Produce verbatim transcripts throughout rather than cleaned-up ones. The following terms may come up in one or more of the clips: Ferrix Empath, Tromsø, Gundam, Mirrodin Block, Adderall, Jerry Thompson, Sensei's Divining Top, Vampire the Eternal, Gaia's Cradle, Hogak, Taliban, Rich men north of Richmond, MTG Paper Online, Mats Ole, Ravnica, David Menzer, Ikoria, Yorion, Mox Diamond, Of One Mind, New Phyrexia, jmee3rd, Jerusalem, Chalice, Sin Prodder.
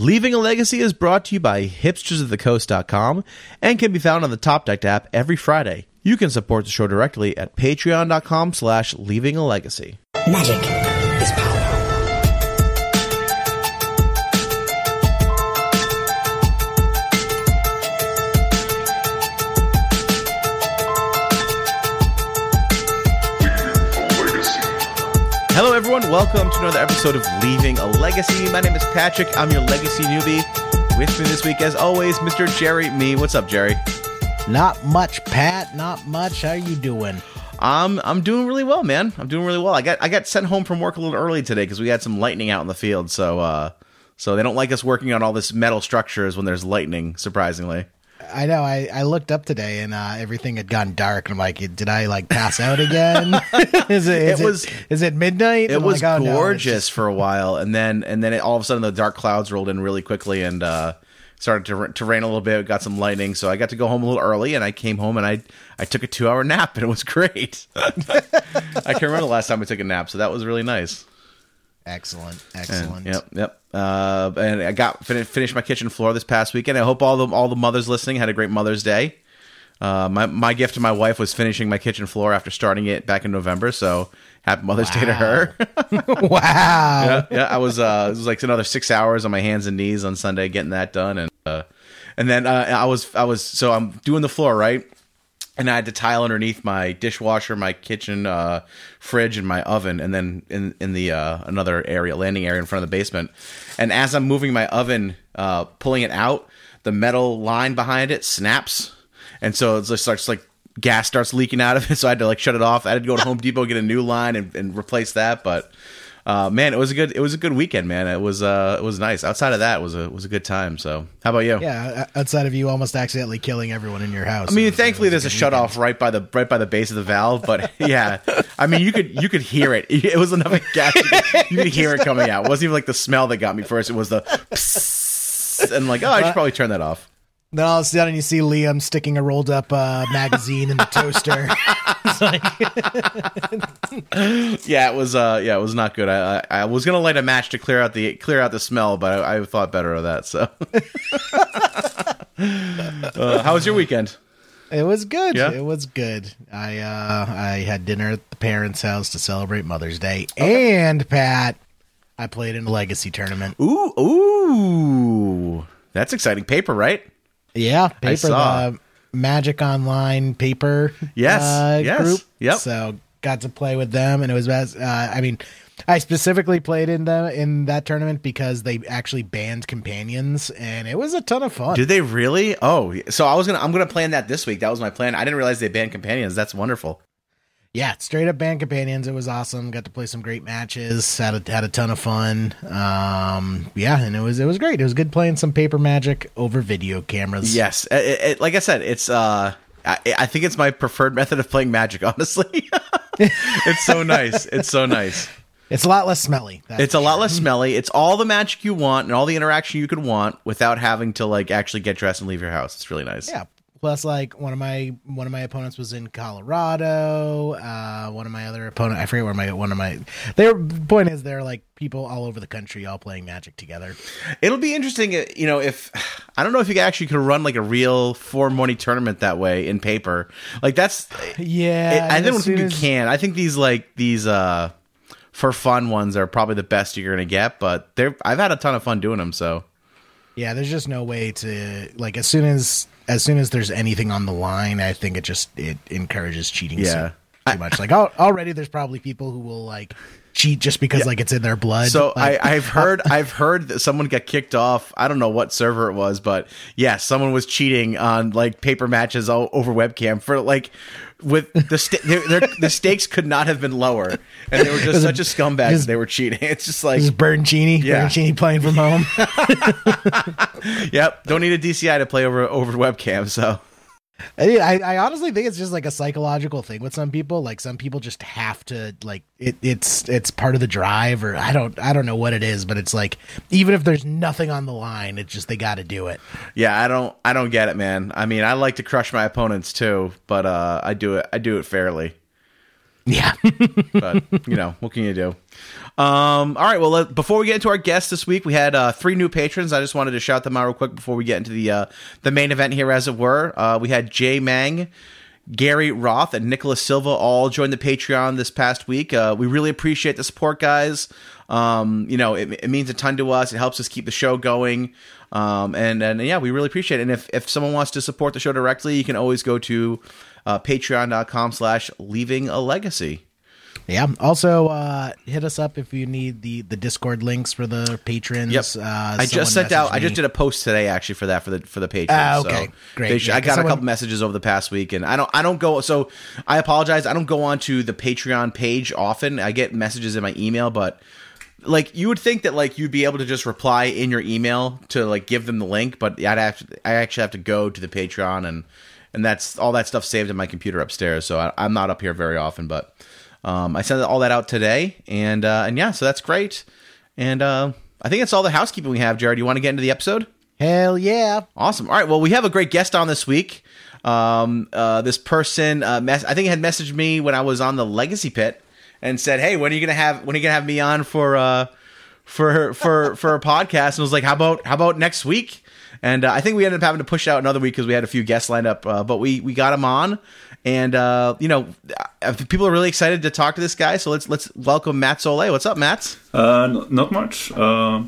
Leaving a Legacy is brought to you by hipsters of the coast dot com and can be found on the Top Deck app every Friday. You can support the show directly at patreon.com slash leaving a legacy. Magic is power. Hello everyone, welcome to another episode of Leaving a Legacy. My name is Patrick, I'm your Legacy newbie. With me this week, as always, Mister Jerry Me. What's up, Jerry? Not much, Pat, not much. How are you doing? Um, I'm doing really well, man. I'm doing really well. I got I got sent home from work a little early today because we had some lightning out in the field, so uh, so they don't like us working on all this metal structures when there's lightning, surprisingly. I know. I, I looked up today and uh, everything had gone dark. And I'm like, did I like pass out again? is it, is it was it, is it midnight? It I'm was like, oh, gorgeous no, just... for a while, and then and then it, all of a sudden the dark clouds rolled in really quickly and uh, started to to rain a little bit. It got some lightning, so I got to go home a little early. And I came home and I I took a two hour nap and it was great. I can't remember the last time I took a nap, so that was really nice. Excellent, excellent. And, yep, yep. Uh, and I got fin- finished my kitchen floor this past weekend. I hope all the all the mothers listening had a great Mother's Day. Uh, my my gift to my wife was finishing my kitchen floor after starting it back in November. So happy Mother's wow. Day to her. Wow. Yeah, yeah, I was uh, it was like another six hours on my hands and knees on Sunday getting that done, and uh, and then uh, I was I was so I'm doing the floor right, and I had to tile underneath my dishwasher, my kitchen uh, fridge, and my oven, and then in in the uh, another area, landing area in front of the basement. And as I'm moving my oven, uh, pulling it out, the metal line behind it snaps, and so it just starts like gas starts leaking out of it. So I had to like shut it off. I had to go to Home Depot get a new line and, and replace that. But uh, man, it was a good it was a good weekend, man. It was uh, it was nice. Outside of that, it was a it was a good time. So how about you? Yeah, outside of you almost accidentally killing everyone in your house. I mean, thankfully there's a shut off right by the right by the base of the valve, but yeah, I mean you could you could hear it. It was enough gas you could, you could hear it coming out. It wasn't even like the smell that got me first. It was the psss, and like, oh, I should probably turn that off. Then all of a sudden you see Liam sticking a rolled up uh, magazine in the toaster. yeah, it was uh, yeah, it was not good. I, I I was gonna light a match to clear out the clear out the smell, but I, I thought better of that. So, uh, how was your weekend? It was good. Yeah? It was good. I uh, I had dinner at the parents' house to celebrate Mother's Day, okay. And Pat, I played in a Legacy tournament. Ooh, ooh, that's exciting. Paper, right? Yeah, paper, I saw. The Magic Online paper yes, uh, yes. group. Yep. So got to play with them, and it was uh, I mean, I specifically played in the in that tournament because they actually banned companions, and it was a ton of fun. Did they really? Oh, so I was gonna I'm gonna plan that this week. That was my plan. I didn't realize they banned companions. That's wonderful. Yeah, straight up banned companions. It was awesome. Got to play some great matches. Had a, had a ton of fun. Um, yeah, and it was it was great. It was good playing some paper Magic over video cameras. Yes, it, it, like I said, it's uh, I, I think it's my preferred method of playing Magic. Honestly, it's so nice. It's so nice. It's a lot less smelly. It's a sure. lot less smelly. It's all the magic you want and all the interaction you could want without having to like actually get dressed and leave your house. It's really nice. Yeah. Plus, like one of my one of my opponents was in Colorado. Uh, one of my other opponent, I forget where my one of my. Their point is, they're like people all over the country, all playing Magic together. It'll be interesting, you know. If I don't know if you actually could run like a real four morning tournament that way in paper, like that's yeah. It, I don't think you can. I think these like these uh, for fun ones are probably the best you're gonna get. But they're I've had a ton of fun doing them. So yeah, there's just no way to like as soon as. As soon as there's anything on the line, I think it just it encourages cheating yeah. so too much. Like oh, already, there's probably people who will like cheat just because yeah. like it's in their blood. So like, I, I've heard I've heard that someone got kicked off. I don't know what server it was, but yeah, someone was cheating on like paper matches all over webcam for like with the st- their, their, the stakes could not have been lower, and they were just such a scumbag. Just, they were cheating. It's just like Bertancini, yeah. Bertancini playing from home. Yep, don't need a D C I to play over over webcam. So, I, I honestly think it's just like a psychological thing with some people. Like some people just have to like it. It's it's part of the drive, or I don't I don't know what it is, but it's like even if there's nothing on the line, it's just they got to do it. Yeah, I don't I don't get it, man. I mean, I like to crush my opponents too, but uh, I do it I do it fairly. Yeah, but you know what can you do? Um, all right, well, let, before we get into our guests this week, we had uh, three new patrons. I just wanted to shout them out real quick before we get into the uh, the main event here, as it were. Uh, we had Jay Mang, Gary Roth, and Nicholas Silva all joined the Patreon this past week. Uh, we really appreciate the support, guys. Um, you know, it, it means a ton to us. It helps us keep the show going. Um, and, and yeah, we really appreciate it. And if, if someone wants to support the show directly, you can always go to uh, patreon.com slash leaving a legacy. Yeah. Also, uh, hit us up if you need the, the Discord links for the patrons. Yep. Uh, I just sent out. Me. I just did a post today actually for that for the for the patrons. Uh, okay, so great. Should, yeah, I got someone... a couple messages over the past week, and I don't I don't go. So I apologize. I don't go onto the Patreon page often. I get messages in my email, but like you would think that like you'd be able to just reply in your email to like give them the link, but I'd have to, I actually have to go to the Patreon, and and that's all that stuff saved in my computer upstairs. So I, I'm not up here very often, but. Um, I sent all that out today, and uh, and yeah, so that's great. And uh, I think that's all the housekeeping we have, Jared. You want to get into the episode? Hell yeah. Awesome. All right, well, we have a great guest on this week. Um, uh, this person, uh, mess- I think had messaged me when I was on the Legacy Pit and said, hey, when are you going to have when are you going to have me on for uh, for for for a podcast? And I was like, how about how about next week? And uh, I think we ended up having to push out another week because we had a few guests lined up, uh, but we, we got him on. And, uh, you know, people are really excited to talk to this guy. So let's let's welcome Mats Ole. What's up, Mats? Uh, n- not much. Uh,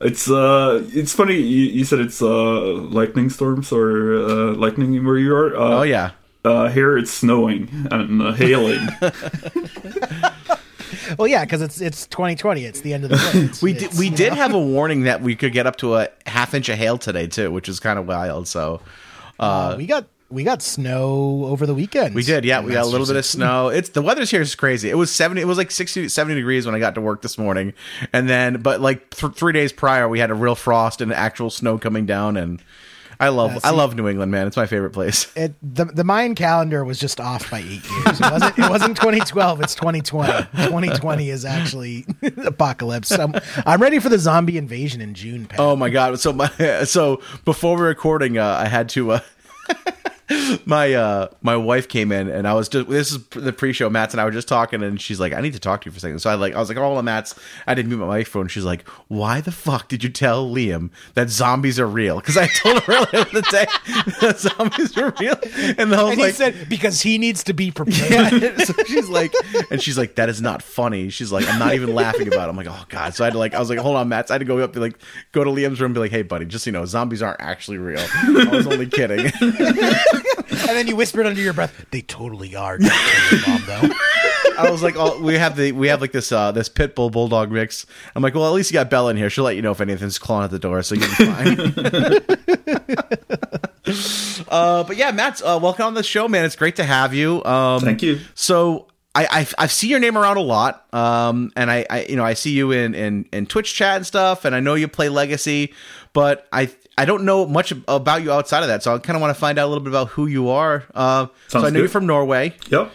it's uh, it's funny. You, you said it's uh, lightning storms or uh, lightning where you are. Uh, oh, yeah. Uh, here it's snowing and uh, hailing. Well, yeah, because it's it's twenty twenty. It's the end of the day. It's, we did, we did have a warning that we could get up to a half inch of hail today, too, which is kind of wild. So uh, uh, we got... We got snow over the weekend. We did, yeah. We got a little bit of snow. It's the weather's here is crazy. It was seventy. It was like sixty, seventy degrees when I got to work this morning, and then, but like th- three days prior, we had a real frost and actual snow coming down. And I love, uh, see, I love New England, man. It's my favorite place. It, the the Mayan calendar was just off by eight years. It wasn't. It wasn't twenty twelve. It's twenty twenty. twenty twenty is actually apocalypse. I'm, I'm ready for the zombie invasion in June. Pat. Oh my god! So my so before we're recording, uh, I had to. Uh, my uh my wife came in and I was just this is the pre-show Mats and I were just talking and she's like I need to talk to you for a second so I like I was like oh Mats I didn't mute my microphone she's like why the fuck did you tell Liam that zombies are real because I told her earlier in the day that zombies are real and the whole and like, he said because he needs to be prepared yeah. So she's like and she's like that is not funny she's like I'm not even laughing about it I'm like oh god so I had to like I was like hold on Mats I had to go up to like go to Liam's room and be like hey buddy just so you know zombies aren't actually real I was only kidding. And then you whispered under your breath, "They totally are." Mom, though. I was like, oh, "We have the we have like this uh, this pit bull bulldog mix." I'm like, "Well, at least you got Bella in here. She'll let you know if anything's clawing at the door, so you'll be fine." uh, but yeah, Mats, uh, welcome on the show, man. It's great to have you. Um, Thank you. So I, I I see your name around a lot, um, and I, I you know I see you in, in in Twitch chat and stuff, and I know you play Legacy, but I. I don't know much about you outside of that, so I kind of want to find out a little bit about who you are. Uh, so I know good. You're from Norway. Yep.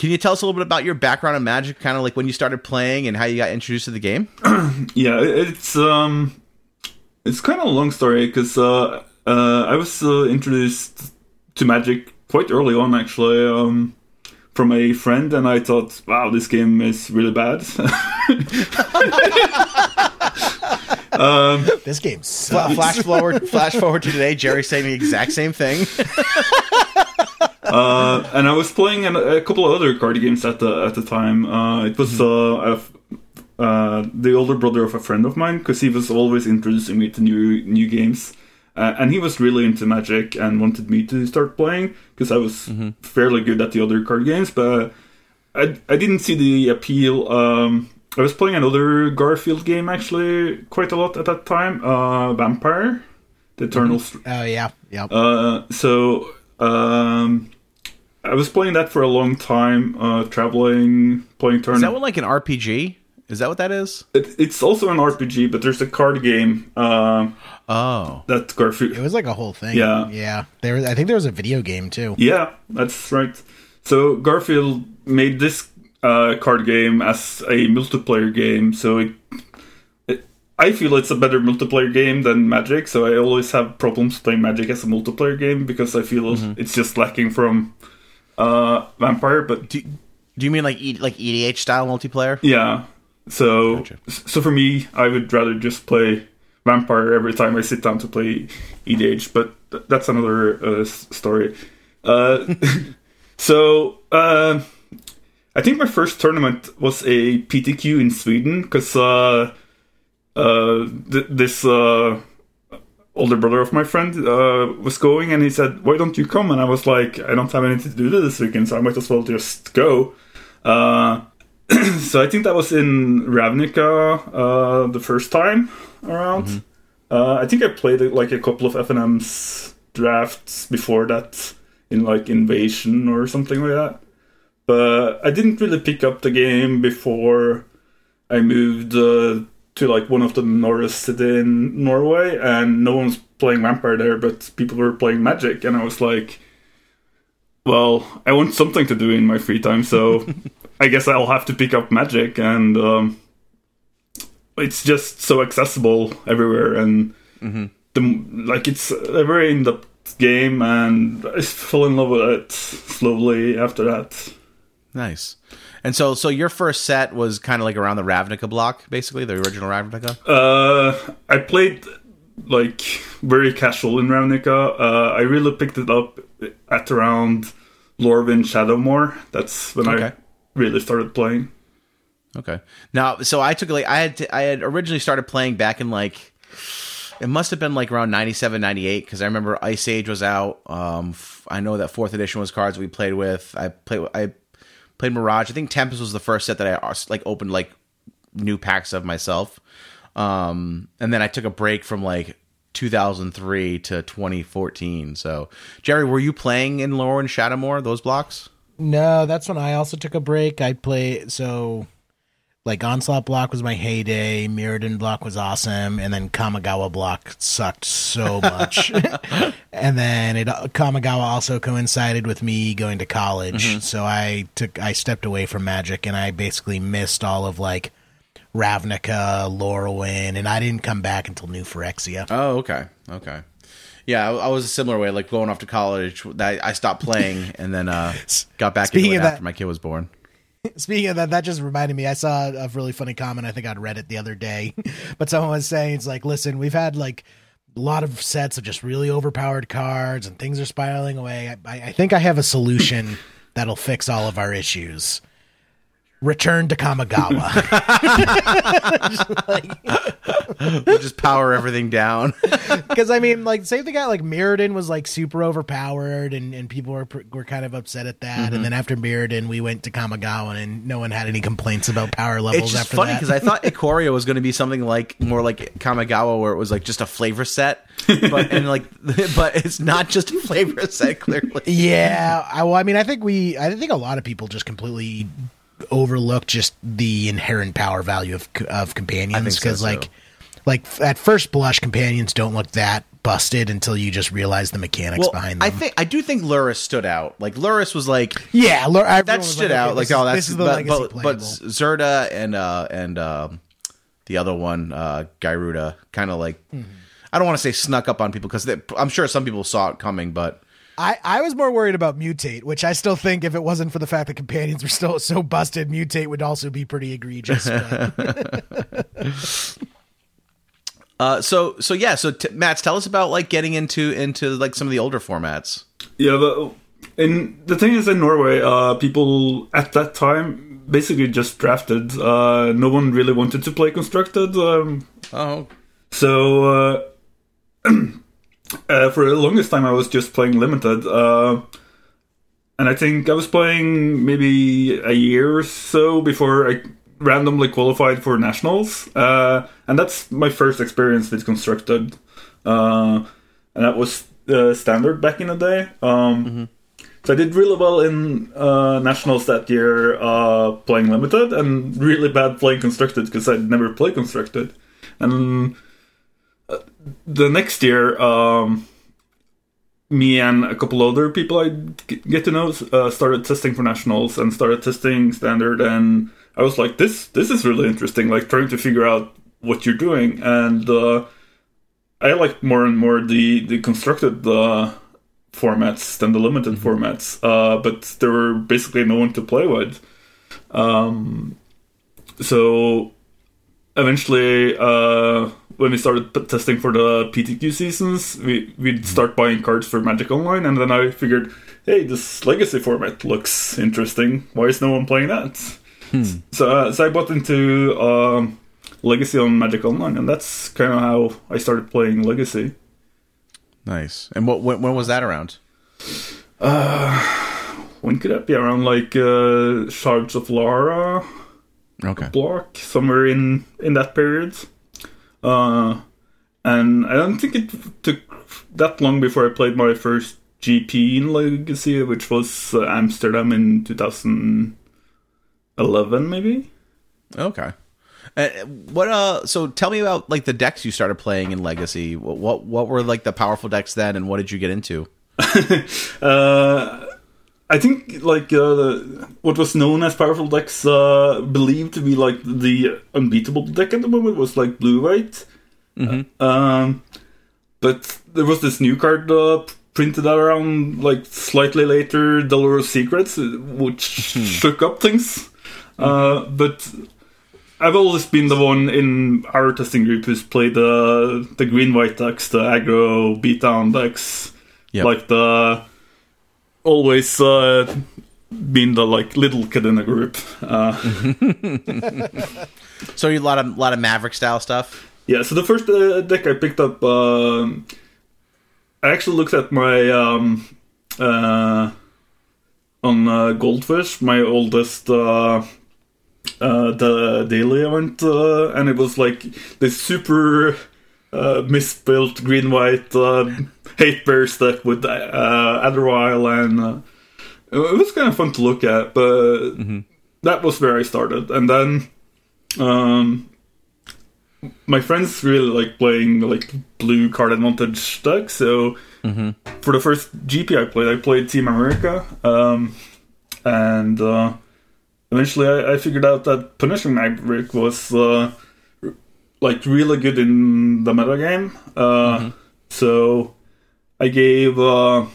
Can you tell us a little bit about your background in Magic, kind of like when you started playing and how you got introduced to the game? Yeah, it's um, it's kind of a long story because uh, uh, I was uh, introduced to Magic quite early on, actually, um, from a friend, and I thought, wow, this game is really bad. Um, this game sucks. Flash forward, flash forward to today. Jerry's saying the exact same thing. uh, and I was playing an, a couple of other card games at the at the time. Uh, it was uh, a, uh, the older brother of a friend of mine because he was always introducing me to new new games, uh, and he was really into Magic and wanted me to start playing because I was mm-hmm. fairly good at the other card games, but I I didn't see the appeal. Um, I was playing another Garfield game, actually, quite a lot at that time. Uh, Vampire, the Eternal... Oh, St- uh, yeah, yeah. Uh, so, um, I was playing that for a long time, uh, traveling, playing tournaments. Is that one like an R P G? Is that what that is? It, it's also an R P G, but there's a card game. Uh, oh. That Garfield... It was like a whole thing. Yeah. Yeah. There, I think there was a video game, too. Yeah, that's right. So, Garfield made this Uh, card game as a multiplayer game, so it, it, I feel it's a better multiplayer game than Magic. So I always have problems playing Magic as a multiplayer game because I feel mm-hmm. it's just lacking from uh, Vampire. But do, do you mean like e, like E D H style multiplayer? Yeah, So, gotcha. so for me, I would rather just play Vampire every time I sit down to play E D H, but th- that's another uh, story. Uh, so, uh, I think my first tournament was a P T Q in Sweden, because uh, uh, th- this uh, older brother of my friend uh, was going, and he said, "Why don't you come?" And I was like, "I don't have anything to do this weekend, so I might as well just go." Uh, so I think that was in Ravnica uh, the first time around. Mm-hmm. Uh, I think I played like a couple of F N M's drafts before that, in like Invasion or something like that. But I didn't really pick up the game before I moved uh, to like one of the Norris cities in Norway, and no one's playing Vampire there, but people were playing Magic, and I was like, well, I want something to do in my free time, so I guess I'll have to pick up Magic, and um, it's just so accessible everywhere, and mm-hmm. the, like it's a very in-depth game, and I fell in love with it slowly after that. Nice. And so, so your first set was kind of like around the Ravnica block, basically, the original Ravnica? Uh, I played like very casual in Ravnica. Uh, I really picked it up at around Lorwyn Shadowmoor. That's when okay. I really started playing. Okay. Now, so I took like I had to, I had originally started playing back in like it must have been like around ninety-seven, ninety-eight, because I remember Ice Age was out. Um, f- I know that fourth edition was cards we played with. I played I played Mirage. I think Tempest was the first set that I like opened like new packs of myself. Um, and then I took a break from like two thousand three to twenty fourteen. So, Jerry, were you playing in Lorwyn Shadowmoor, those blocks? No, that's when I also took a break. I played, so like Onslaught block was my heyday, Mirrodin block was awesome, and then Kamigawa block sucked so much. And then it, Kamigawa also coincided with me going to college, mm-hmm. so I took, I stepped away from Magic, and I basically missed all of like Ravnica, Lorwyn, and I didn't come back until New Phyrexia. Oh, okay, okay, yeah, I, I was a similar way. Like going off to college, I, I stopped playing, and then uh, got back speaking into it after that, my kid was born. Speaking of that, that just reminded me. I saw a really funny comment. I think on Reddit the other day, but someone was saying it's like, listen, we've had like a lot of sets of just really overpowered cards, and things are spiraling away. I, I think I have a solution that'll fix all of our issues. Return to Kamigawa. Like, we'll just power everything down. Because, I mean, like, same thing out, like, Mirrodin was, like, super overpowered, and, and people were were kind of upset at that. Mm-hmm. And then after Mirrodin, we went to Kamigawa, and no one had any complaints about power levels it's just after funny, that. It's funny, because I thought Ikoria was going to be something like, more like Kamigawa, where it was, like, just a flavor set. But and like, but it's not just a flavor set, clearly. Yeah. I, well, I mean, I think we, I think a lot of people just completely overlook just the inherent power value of of companions, because so, like so. like at first blush companions don't look that busted until you just realize the mechanics well, behind them. I think I do think Lurrus stood out. Like Lurrus was like yeah, Lur- that stood like, out. Like, like oh, that's but, but, but Zerda and uh, and uh, the other one, uh, Gyruda, kind of like mm-hmm. I don't want to say snuck up on people because I'm sure some people saw it coming, but. I, I was more worried about Mutate, which I still think if it wasn't for the fact that companions were still so busted, Mutate would also be pretty egregious. uh, so so yeah, so t- Mats, tell us about like getting into into like some of the older formats. Yeah, but and the thing is in Norway, uh, people at that time basically just drafted. Uh, no one really wanted to play constructed. Um, oh, so. Uh, Uh, for the longest time, I was just playing Limited. Uh, and I think I was playing maybe a year or so before I randomly qualified for Nationals. Uh, and that's my first experience with Constructed. Uh, and that was uh, Standard back in the day. Um, mm-hmm. So I did really well in uh, Nationals that year uh, playing Limited, and really bad playing Constructed because I'd never played Constructed. And the next year, um, me and a couple other people I get to know uh, started testing for Nationals and started testing Standard, and I was like, this this is really interesting, like trying to figure out what you're doing. And uh, I like more and more the, the constructed uh, formats than the limited formats, uh, but there were basically no one to play with. Um, So eventually, uh, when we started p- testing for the P T Q seasons, we, we'd start buying cards for Magic Online, and then I figured, hey, this Legacy format looks interesting. Why is no one playing that? Hmm. So, uh, so I bought into um, Legacy on Magic Online, and that's kind of how I started playing Legacy. Nice. And what when, when was that around? Uh, when could that be? Around like uh, Shards of Lara, okay, block somewhere in, in that period. Uh, and I don't think it took that long before I played my first G P in Legacy, which was uh, Amsterdam in two thousand eleven, maybe. Okay. Uh, what uh? So tell me about like the decks you started playing in Legacy. What what, what were like the powerful decks then, and what did you get into? uh, I think like uh, the, what was known as powerful decks, uh, believed to be like the unbeatable deck at the moment, was like blue white. Mm-hmm. Uh, um, but there was this new card uh, printed out around like slightly later, Dolorous Secrets, which shook up things. Mm-hmm. Uh, but I've always been the one in our testing group who's played the the green white decks, the aggro beatdown decks. Yep. Like the always uh, been the like little kid in the group. Uh, so you a lot of lot of Maverick style stuff. Yeah. So the first uh, deck I picked up, uh, I actually looked at my um, uh, on uh, Goldfish, my oldest. Uh, Uh, the daily event, uh, and it was like this super uh, misbuilt green white uh, hate bear deck with uh, Adderall, and uh, it was kind of fun to look at. But mm-hmm. that was where I started, and then um, my friends really like playing like blue card advantage decks. So mm-hmm. for the first G P I played, I played Team America, um, and. Uh, Eventually, I, I figured out that Punishing Maverick was uh, r- like really good in the meta game. Uh, mm-hmm. So I gave uh,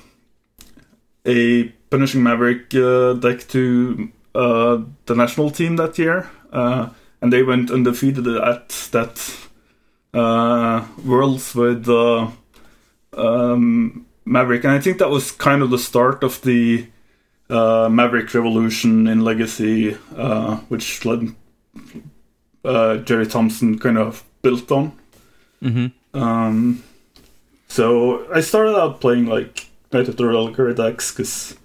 a Punishing Maverick uh, deck to uh, the national team that year, uh, and they went undefeated at that uh, Worlds with uh, um, Maverick, and I think that was kind of the start of the. Uh, Maverick Revolution in Legacy, uh, which led, uh, Jerry Thompson kind of built on. Mm-hmm. Um, so I started out playing like Knight of the Relicary decks because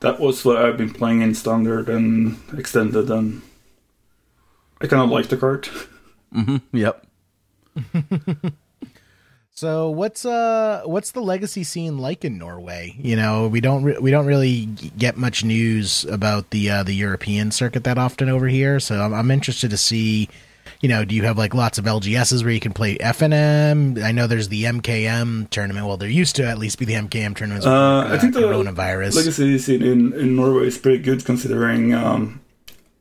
that was what I've been playing in Standard and Extended, and I kind of like the card. Mm-hmm. Yep. So what's uh what's the Legacy scene like in Norway? You know, we don't re- we don't really get much news about the uh, the European circuit that often over here. So I'm, I'm interested to see, you know, do you have like lots of L G S's where you can play F N M? I know there's the M K M tournament. Well, there used to at least be the M K M tournaments. Uh, I think the coronavirus Legacy scene in, in Norway is pretty good considering um,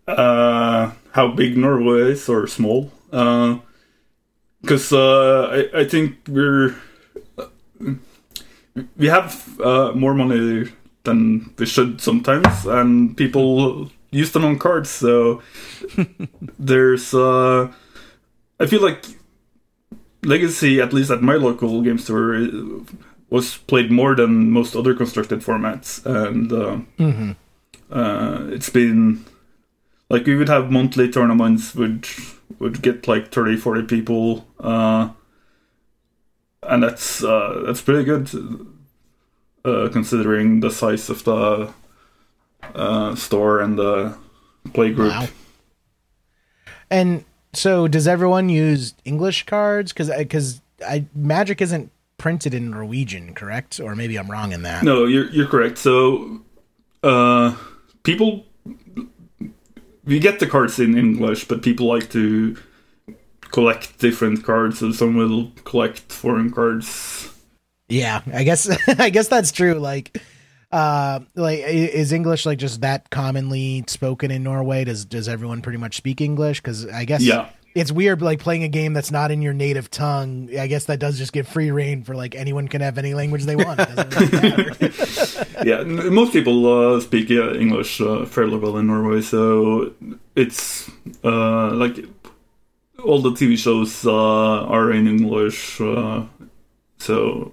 uh, how big Norway is or small. Uh, Because uh, I, I think we're we have uh, more money than we should sometimes, and people use them on cards. So there's uh, I feel like Legacy, at least at my local game store, was played more than most other constructed formats, and uh, mm-hmm. uh, it's been like we would have monthly tournaments which. Would get like thirty, forty people, uh, and that's uh, that's pretty good uh, considering the size of the uh, store and the play group. Wow. And so, does everyone use English cards? Because because I, Magic isn't printed in Norwegian, correct? Or maybe I'm wrong in that. No, you're you're correct. So uh, people. We get the cards in English, but people like to collect different cards, and some will collect foreign cards. Yeah, I guess I guess that's true. Like, uh, like is English like just that commonly spoken in Norway? Does does everyone pretty much speak English? Because I guess yeah. it's weird, like playing a game that's not in your native tongue. I guess that does just give free reign for like anyone can have any language they want. It doesn't really yeah, most people uh, speak yeah, English uh, fairly well in Norway, so it's uh, like all the T V shows uh, are in English, uh, so.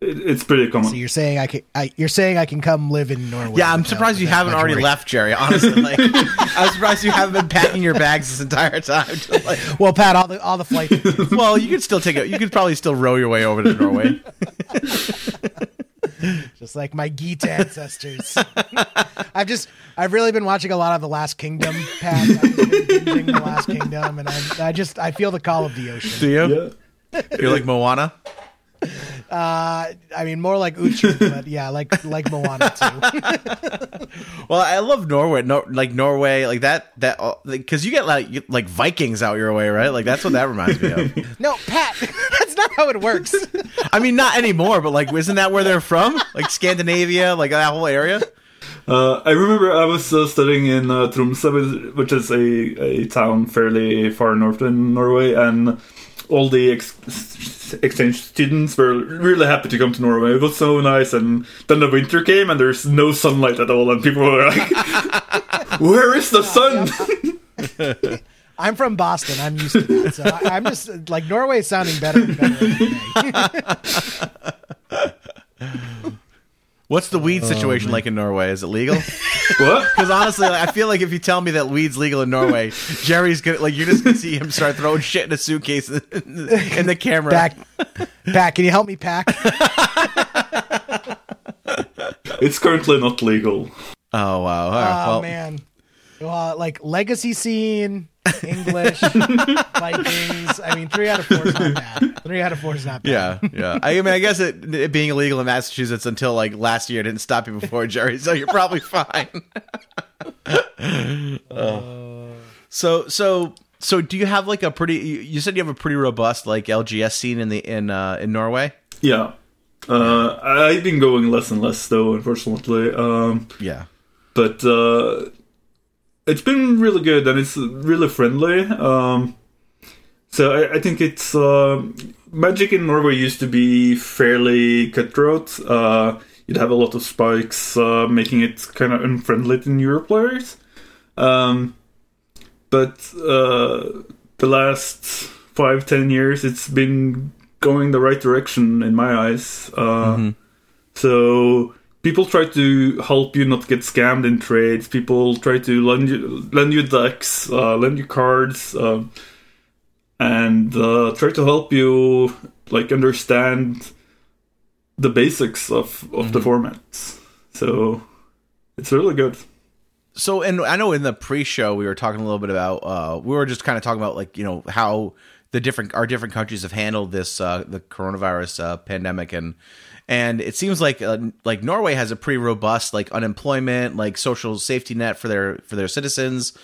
It's pretty common. So you're saying I can? I, you're saying I can come live in Norway? Yeah, I'm surprised you haven't already left, Jerry. Honestly, like, I'm surprised you haven't been packing your bags this entire time. To, like, well, Pat, all the all the flights. Well, you could still take it. You could probably still row your way over to Norway. Just like my Geet ancestors. I've just, I've really been watching a lot of The Last Kingdom, Pat. I've been binging The Last Kingdom, and I'm, I just, I feel the call of the ocean. Do you? Yeah. You're like Moana. Uh, I mean, more like Uchu, but yeah, like like Moana too. Well, I love Norway, no, like Norway, like that that because like, you get like you, like Vikings out your way, right? Like that's what that reminds me of. No, Pat, that's not how it works. I mean, not anymore, but like, isn't that where they're from? Like Scandinavia, like that whole area. Uh, I remember I was uh, studying in uh, Tromsø, which is a a town fairly far north in Norway, and. All the ex- exchange students were really happy to come to Norway. It was so nice, and then the winter came, and there's no sunlight at all, and people were like, "Where is the sun?" I'm from Boston. I'm used to that, so I, I'm just like Norway is sounding better and better every day. What's the weed situation oh, like in Norway? Is it legal? What? Because honestly, like, I feel like if you tell me that weed's legal in Norway, Jerry's gonna like you're just gonna see him start throwing shit in a suitcase in the, in the camera. Pack, pack. Can you help me pack? It's currently not legal. Oh wow! Right, oh well. Man. Well, like legacy scene, English, Vikings. I mean, three out of four is not bad. Three out of four is not bad. Yeah, yeah. I mean, I guess it, it being illegal in Massachusetts until like last year didn't stop you before, Jerry. So you're probably fine. uh, so, so, so, do you have like a pretty? You said you have a pretty robust like L G S scene in the in uh, in Norway. Yeah, uh, I've been going less and less though, unfortunately. Um, yeah, but. Uh, It's been really good, and it's really friendly. Um, so I, I think it's... Uh, Magic in Norway used to be fairly cutthroat. Uh, you'd have a lot of spikes, uh, making it kind of unfriendly to newer players. Um, but uh, the last five, ten years, it's been going the right direction in my eyes. Uh, mm-hmm. So... People try to help you not get scammed in trades. People try to lend you, lend you decks, uh, lend you cards, uh, and uh, try to help you like understand the basics of, of mm-hmm. the formats. So it's really good. So, and I know in the pre-show we were talking a little bit about. Uh, we were just kind of talking about like you know how the different our different countries have handled this uh, the coronavirus uh, pandemic and. And it seems like uh, like Norway has a pretty robust like unemployment, like social safety net for their for their citizens.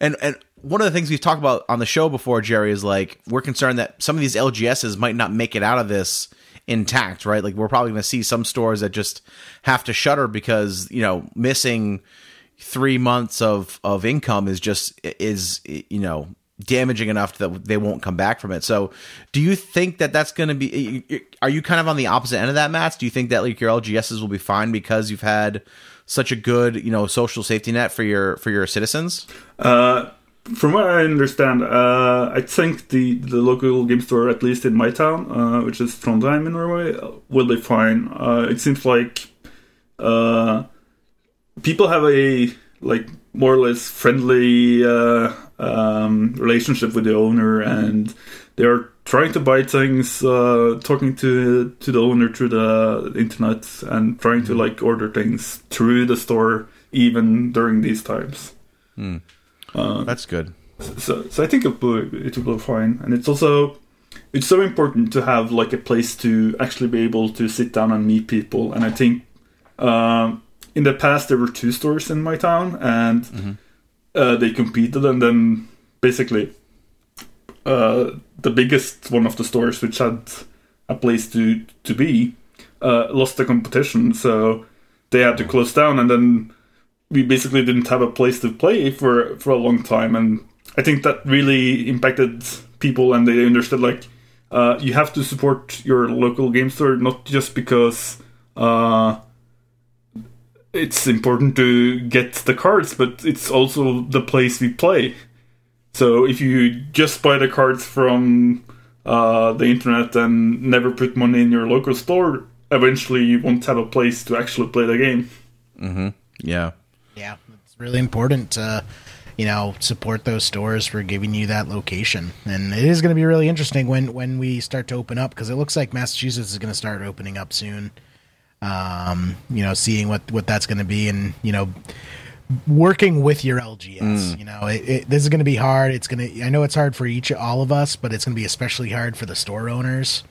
And and one of the things we've talked about on the show before, Jerry, is like we're concerned that some of these L G Ss might not make it out of this intact, right? Like we're probably going to see some stores that just have to shutter because, you know, missing three months of, of income is just is, you know, damaging enough that they won't come back from it. So do you think that that's going to be, are you kind of on the opposite end of that, Mats? Do you think that like your L G Ss will be fine because you've had such a good, you know, social safety net for your, for your citizens? Uh, from what I understand, uh, I think the, the local game store, at least in my town, uh, which is Trondheim in Norway, will be fine. Uh, it seems like, uh, people have a, like more or less friendly, uh, Um, relationship with the owner, and they are trying to buy things, uh, talking to to the owner through the internet, and trying to like order things through the store even during these times. Mm. Uh, That's good. So, so I think it will, it will be fine, and it's also it's so important to have like a place to actually be able to sit down and meet people. And I think um, in the past there were two stores in my town, and. Mm-hmm. Uh, they competed, and then basically uh, the biggest one of the stores, which had a place to to be, uh, lost the competition. So they had to close down, and then we basically didn't have a place to play for for a long time. And I think that really impacted people, and they understood, like, uh, you have to support your local game store, not just because uh, it's important to get the cards, but it's also the place we play. So if you just buy the cards from uh, the internet and never put money in your local store, eventually you won't have a place to actually play the game. Mm-hmm. Yeah. Yeah, it's really important to, you know, support those stores for giving you that location. And it is going to be really interesting when, when we start to open up, because it looks like Massachusetts is going to start opening up soon. Um, you know, seeing what, what that's going to be, and, you know, working with your L G S, mm. you know, it, it, this is going to be hard. It's going to, I know it's hard for each, all of us, but it's going to be especially hard for the store owners.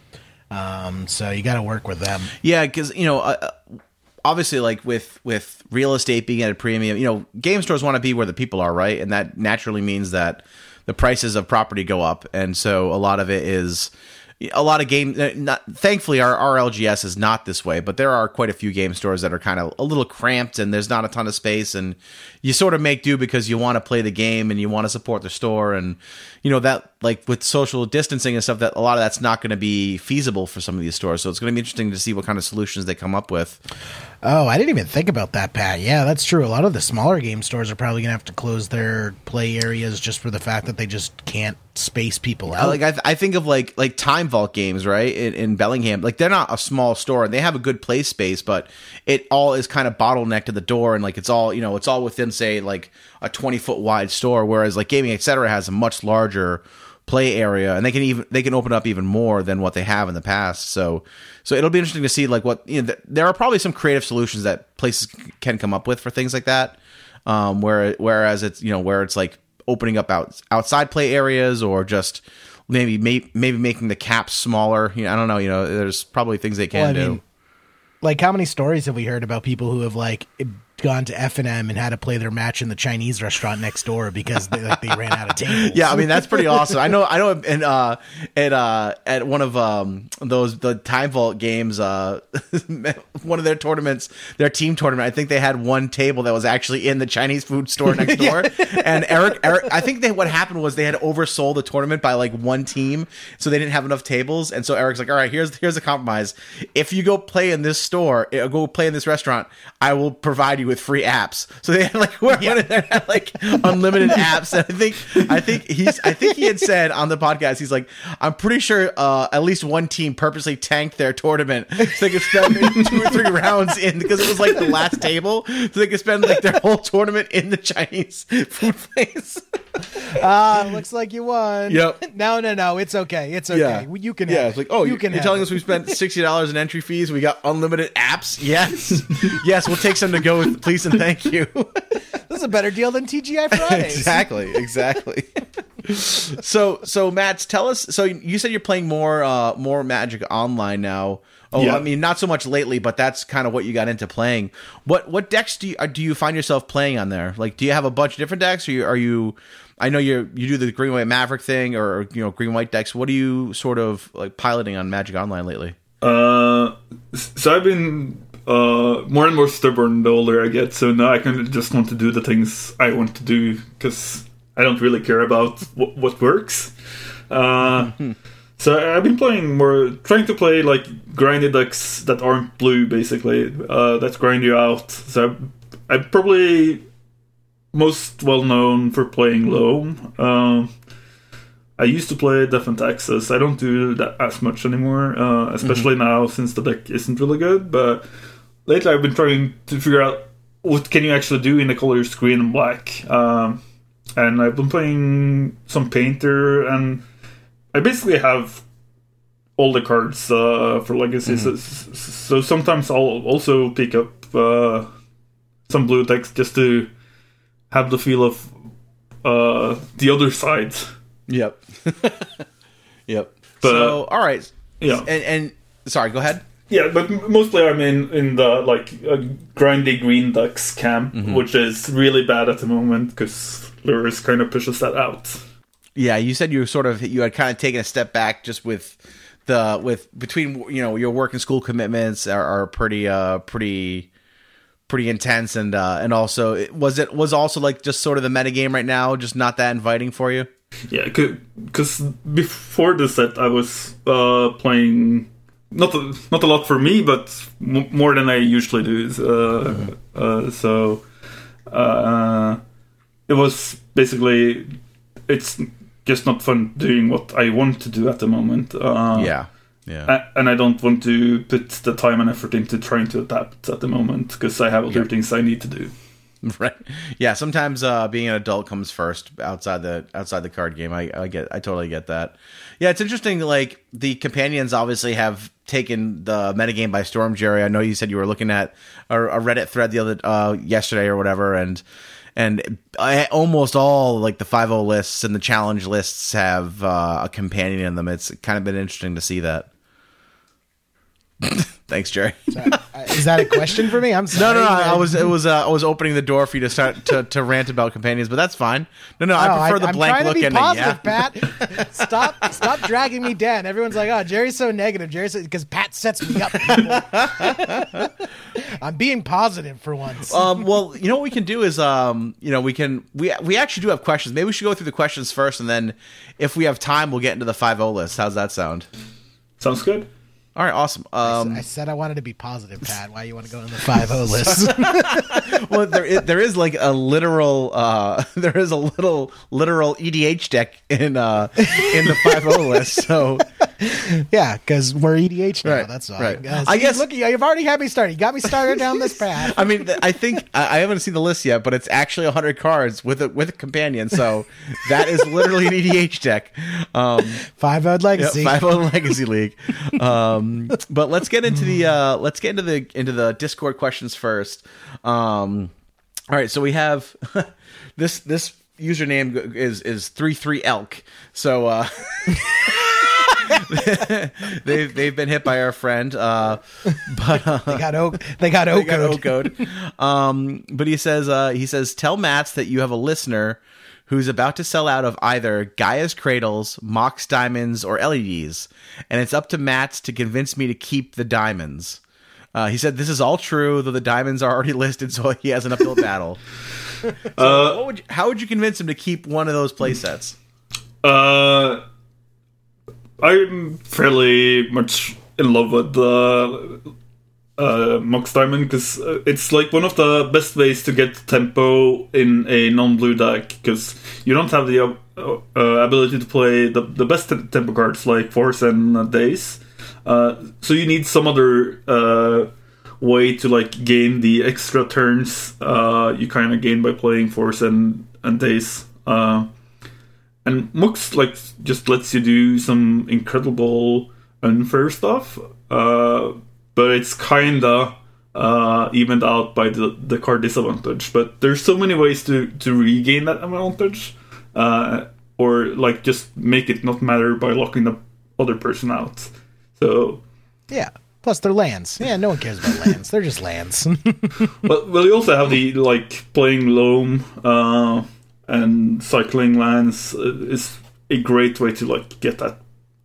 Um, so you got to work with them. Yeah. Cause you know, uh, obviously, like with, with real estate being at a premium, you know, game stores want to be where the people are, right? And that naturally means that the prices of property go up. And so a lot of it is a lot of game. Not, thankfully, our, our L G S is not this way, but there are quite a few game stores that are kind of a little cramped and there's not a ton of space. And you sort of make do because you want to play the game and you want to support the store. And, you know, that, like with social distancing and stuff, that a lot of that's not going to be feasible for some of these stores. So it's going to be interesting to see what kind of solutions they come up with. Oh, I didn't even think about that, Pat. Yeah, that's true. A lot of the smaller game stores are probably going to have to close their play areas just for the fact that they just can't space people out. Like I, th- I think of like like Time Vault Games, right, in, in Bellingham. Like they're not a small store, and they have a good play space, but it all is kind of bottlenecked to the door, and like it's all you know, it's all within say like a twenty foot wide store. Whereas like Gaming Etc. has a much larger play area, and they can even they can open up even more than what they have in the past. So, so it'll be interesting to see like what you know. Th- there are probably some creative solutions that places c- can come up with for things like that. Um, where whereas it's you know where it's like opening up out, outside play areas, or just maybe may, maybe making the caps smaller. You know, I don't know. You know, there's probably things they can well, do. Mean, like how many stories have we heard about people who have like gone to F and M and had to play their match in the Chinese restaurant next door because they, like, they ran out of tables. Yeah, I mean, that's pretty awesome. I know, I know, and uh, at uh, at one of um, those the Time Vault games, uh, one of their tournaments, their team tournament, I think they had one table that was actually in the Chinese food store next door. yeah. And Eric, Eric, I think they, what happened was they had oversold the tournament by like one team, so they didn't have enough tables. And so Eric's like, "All right, here's here's a compromise. If you go play in this store, go play in this restaurant, I will provide you with free apps." So they had like we're yeah. they had like unlimited apps. And I think I think he's I think he had said on the podcast, he's like, I'm pretty sure uh, at least one team purposely tanked their tournament so they could spend two or three rounds in because it was like the last table, so they could spend like their whole tournament in the Chinese food place. Ah, uh, looks like you won. Yep. No, no, no. It's okay. It's okay. Yeah. You can. Yeah. Have it's like, oh, you you're, can. You're telling it. us we spent sixty dollars in entry fees. We got unlimited apps. Yes. yes. We'll take some to go with, please, and thank you. This is a better deal than T G I Fridays. exactly. Exactly. so, so Mats, tell us. So you said you're playing more, uh, more Magic Online now. Oh, yeah. I mean, not so much lately, but that's kind of what you got into playing. What what decks do you do you find yourself playing on there? Like, do you have a bunch of different decks? Or you, are you? I know you you do the green white Maverick thing, or you know green white decks. What are you sort of like piloting on Magic Online lately? Uh, so I've been uh more and more stubborn the older I get. So now I kind of just want to do the things I want to do because I don't really care about what, what works. Uh, mm-hmm. So I've been playing more, trying to play like grindy decks that aren't blue, basically. Uh, that grind you out. So I'm, I'm probably most well known for playing Loam. Um, I used to play Death and Taxes. I don't do that as much anymore, uh, especially mm-hmm. now since the deck isn't really good. But lately I've been trying to figure out what can you actually do in the colors green and black. Um, and I've been playing some Painter, and I basically have all the cards uh, for Legacy, mm-hmm. so, so sometimes I'll also pick up uh, some blue decks just to have the feel of uh, the other side. Yep. yep. But, so, all right. Yeah. And, and sorry, go ahead. Yeah, but mostly I'm in, in the like uh, grindy green decks camp, mm-hmm. which is really bad at the moment because Lurrus kind of pushes that out. Yeah, you said you were sort of you had kind of taken a step back just with the with between you know your work and school commitments are, are pretty uh pretty pretty intense, and uh, and also it, was it was also like just sort of the metagame right now, just not that inviting for you? Yeah, because before this set, I was uh, playing not a, not a lot for me, but m- more than I usually do. Uh, uh, so uh, it was basically it's just not fun doing what I want to do at the moment. Uh, yeah. Yeah. And I don't want to put the time and effort into trying to adapt at the moment because I have other yeah. things I need to do. Right. Yeah. Sometimes uh, being an adult comes first outside the outside the card game. I, I get. I totally get that. Yeah. It's interesting. Like the companions obviously have taken the metagame by storm, Jerry. I know you said you were looking at a, a Reddit thread the other uh, yesterday or whatever, and and I, almost all like the five oh lists and the challenge lists have uh, a companion in them. It's kind of been interesting to see that. Thanks, Jerry. Is that, is that a question for me? I'm sorry. No, no, no I was it was uh, I was opening the door for you to start to, to rant about companions, but that's fine. No, no, oh, I prefer I, the I'm blank look in it. Yeah, Pat, stop, stop dragging me down. Everyone's like, oh, Jerry's so negative. Jerry's because so, Pat sets me up. I'm being positive for once. Um, well, you know what we can do is, um, you know, we can we we actually do have questions. Maybe we should go through the questions first, and then if we have time, we'll get into the five oh list. How's that sound? Sounds good. All right, awesome. Um, I, I said I wanted to be positive, Pat. Why you want to go on the five oh list? Well, there is, there is like a literal, uh, there is a little literal E D H deck in uh, in the five oh list. So yeah, because we're E D H now. Right, that's all. Right. Uh, so I guess. Look, you've already had me started. You got me started down this path. I mean, I think I, I haven't seen the list yet, but it's actually one hundred cards with a with a companion. So that is literally an E D H deck. Um, five oh Legacy. Yeah, five oh Legacy League. Um, but let's get into the uh, let's get into the into the Discord questions first. Um, all right, so we have this this username is is three three elk. So uh, they've they've been hit by our friend, uh, but uh, they got o- they got O-code. Um, but he says uh, he says tell Mats that you have a listener who's about to sell out of either Gaia's Cradles, Mox Diamonds, or L E Ds, and it's up to Mats to convince me to keep the diamonds. Uh, he said this is all true, though the diamonds are already listed, so he has an uphill battle. So uh, what would you, how would you convince him to keep one of those playsets? Uh, I'm fairly much in love with the uh, Mox Diamond, because it's like one of the best ways to get tempo in a non-blue deck, because you don't have the uh, uh, ability to play the, the best t- tempo cards like Force and uh, Days, uh, so you need some other uh, way to like gain the extra turns uh, you kind of gain by playing Force and, and Days, uh, and Mox like just lets you do some incredible unfair stuff, uh but it's kind of uh, evened out by the, the card disadvantage. But there's so many ways to, to regain that advantage, uh, or like just make it not matter by locking the other person out. So yeah, plus they're lands. Yeah, no one cares about lands. They're just lands. well, well, you also have the like playing loam uh, and cycling lands is a great way to like get that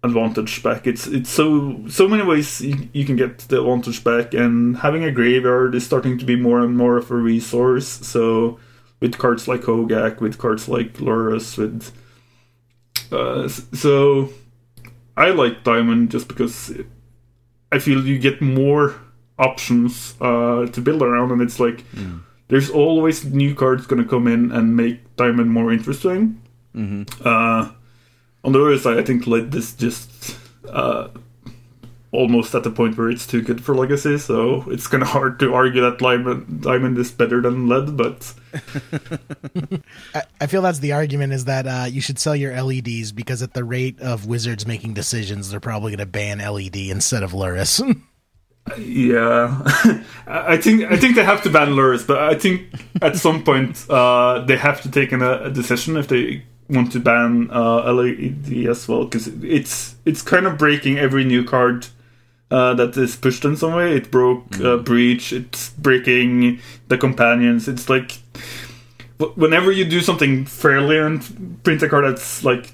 advantage back. It's it's so so many ways you, you can get the advantage back, and having a graveyard is starting to be more and more of a resource. So with cards like Hogak, with cards like Lurrus, with uh, so I like Diamond just because I feel you get more options uh, to build around, and it's like yeah. there's always new cards going to come in and make Diamond more interesting. Mm-hmm. Uh, On the other side, I think Led is just uh, almost at the point where it's too good for Legacy, so it's kind of hard to argue that Diamond is better than Led, but... I, I feel that's the argument, is that uh, you should sell your L E Ds, because at the rate of Wizards making decisions, they're probably going to ban L E D instead of Lurrus. Yeah, I think I think they have to ban Lurrus, but I think at some point uh, they have to take an, a decision if they... want to ban uh, L E D as well, because it's it's kind of breaking every new card uh, that is pushed in some way. It broke mm-hmm. uh, Breach, it's breaking the companions. It's like whenever you do something fairly and print a card that's like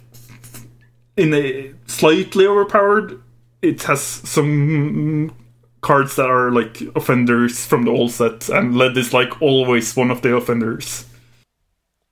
in a slightly overpowered, it has some cards that are like offenders from the old set, and L E D is like always one of the offenders.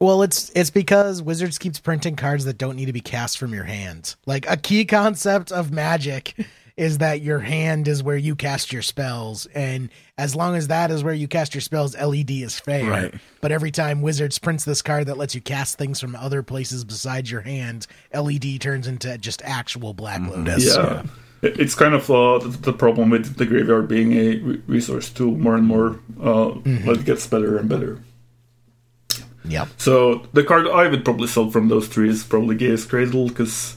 Well, it's it's because Wizards keeps printing cards that don't need to be cast from your hand. Like, a key concept of Magic is that your hand is where you cast your spells, and as long as that is where you cast your spells, L E D is fair. Right. But every time Wizards prints this card that lets you cast things from other places besides your hand, L E D turns into just actual Black Lotus. Yeah. yeah. It's kind of uh, the problem with the graveyard being a resource tool more and more. Uh, mm-hmm. It gets better and better. Yeah. So the card I would probably sell from those three is probably Gaia's Cradle, because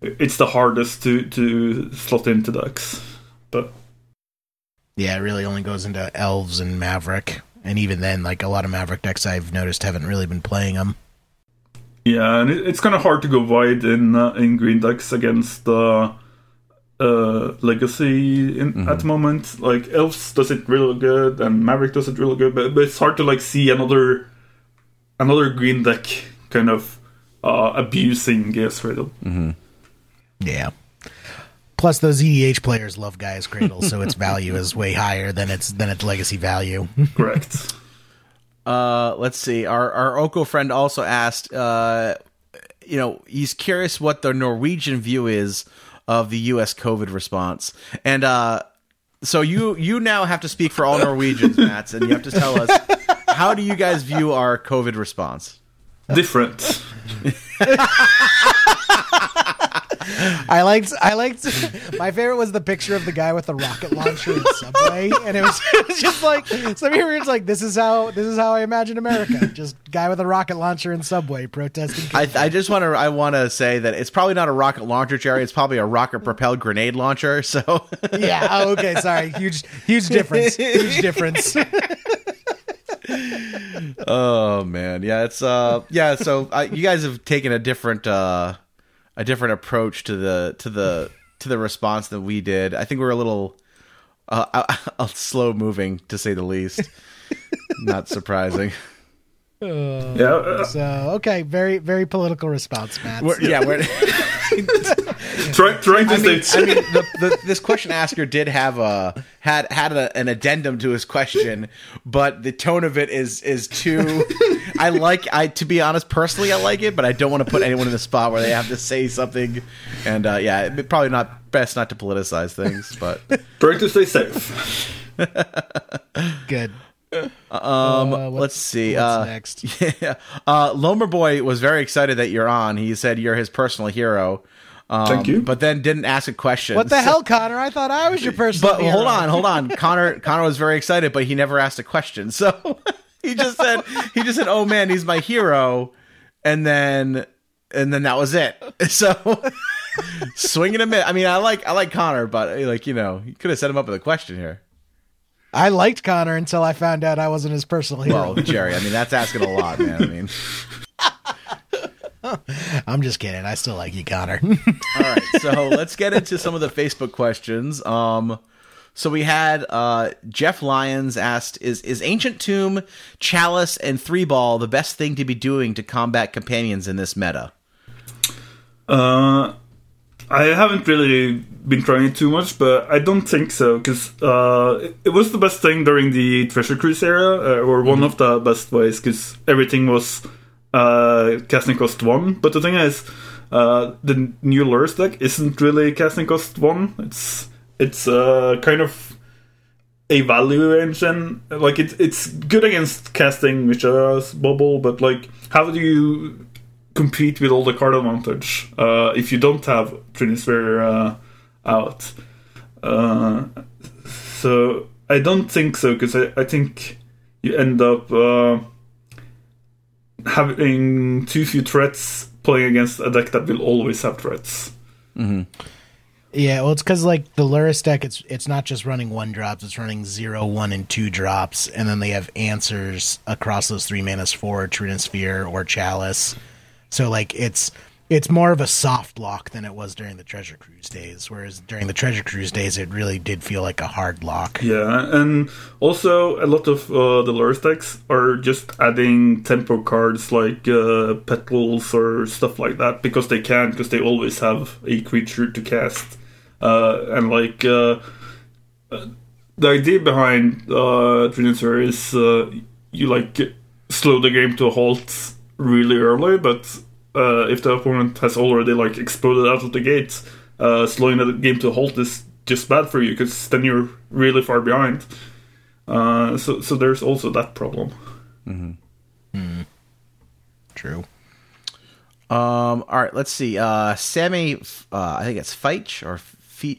it's the hardest to, to slot into decks. But yeah, it really only goes into Elves and Maverick. And even then, like, a lot of Maverick decks I've noticed haven't really been playing them. Yeah, and it, it's kind of hard to go wide in uh, in green decks against uh, uh, Legacy in, mm-hmm. at the moment. Like, Elves does it real good, and Maverick does it real good, but, but it's hard to, like, see another... Another green deck kind of uh, abusing Gaia's Cradle. Mm-hmm. Yeah. Plus, those E D H players love Gaia's Cradle, so its value is way higher than its than its legacy value. Correct. Uh, let's see. Our our Oko friend also asked. Uh, you know, he's curious what the Norwegian view is of the U S COVID response, and uh, so you you now have to speak for all Norwegians, Mats, and you have to tell us. How do you guys view our COVID response? Different. I liked. I liked. My favorite was the picture of the guy with the rocket launcher in Subway, and it was, it was just like some it's like this is how this is how I imagine America. Just guy with a rocket launcher in Subway protesting. I, I just want to. I want to say that it's probably not a rocket launcher, Jerry. It's probably a rocket-propelled grenade launcher. So yeah. Oh, okay. Sorry. Huge. Huge difference. Huge difference. Oh man, yeah, it's uh, yeah. So uh, you guys have taken a different, uh, a different approach to the to the to the response that we did. I think we we're a little uh, uh, slow moving, to say the least. Not surprising. Uh, yeah. So okay, very very political response, Matt. We're, yeah, we're trying trying to. I mean, I mean the, the, this question asker did have a had had a, an addendum to his question, but the tone of it is is too. I like I to be honest, personally, I like it, but I don't want to put anyone in the spot where they have to say something, and uh, yeah, it, probably not best not to politicize things, but trying to stay safe. Good. Um, uh, let's see. What's uh, next? Yeah. Uh, Lomer Boy was very excited that you're on. He said you're his personal hero. Um, Thank you. But then didn't ask a question. What the so, hell, Connor? I thought I was your personal but hero. But hold on, hold on. Connor Connor was very excited, but he never asked a question. So he just said he just said, "Oh man, he's my hero." And then and then that was it. So swing and a miss. I mean, I like I like Connor, but like, you know, you could have set him up with a question here. I liked Connor until I found out I wasn't his personal hero. Well, Jerry, I mean, that's asking a lot, man. I mean, I'm just kidding. I still like you, Connor. All right, so let's get into some of the Facebook questions. Um, so we had uh, Jeff Lyons asked, "Is is Ancient Tomb, Chalice, and Three Ball the best thing to be doing to combat companions in this meta?" Uh, I haven't really been trying it too much, but I don't think so, because uh, it was the best thing during the Treasure Cruise era, uh, or one mm-hmm. of the best ways, because everything was uh, casting cost one. But the thing is, uh, the new Lurrus deck isn't really casting cost one. It's it's uh, kind of a value engine. Like it, it's good against casting Mishra's Bubble, but like, how do you compete with all the card advantage uh, if you don't have Trinisphere uh, out? Uh, so I don't think so, because I, I think you end up uh, having too few threats playing against a deck that will always have threats. Mm-hmm. Yeah, well, it's because like the Lurrus deck, it's it's not just running one drops; it's running zero, one, and two drops, and then they have answers across those three manas for Trinisphere or Chalice. So like it's it's more of a soft lock than it was during the Treasure Cruise days, whereas during the Treasure Cruise days it really did feel like a hard lock. Yeah, and also a lot of uh, the Lurrus decks are just adding tempo cards like uh, Petals or stuff like that because they can, because they always have a creature to cast. Uh, and like uh, the idea behind uh, Trinisphere is uh, you like slow the game to a halt really early, but uh, if the opponent has already like exploded out of the gate, uh, slowing the game to a halt is just bad for you because then you're really far behind. Uh, so, so there's also that problem. Mm-hmm. Mm. True. Um, all right, let's see. Uh, Sammy, uh, I think it's Feich or F-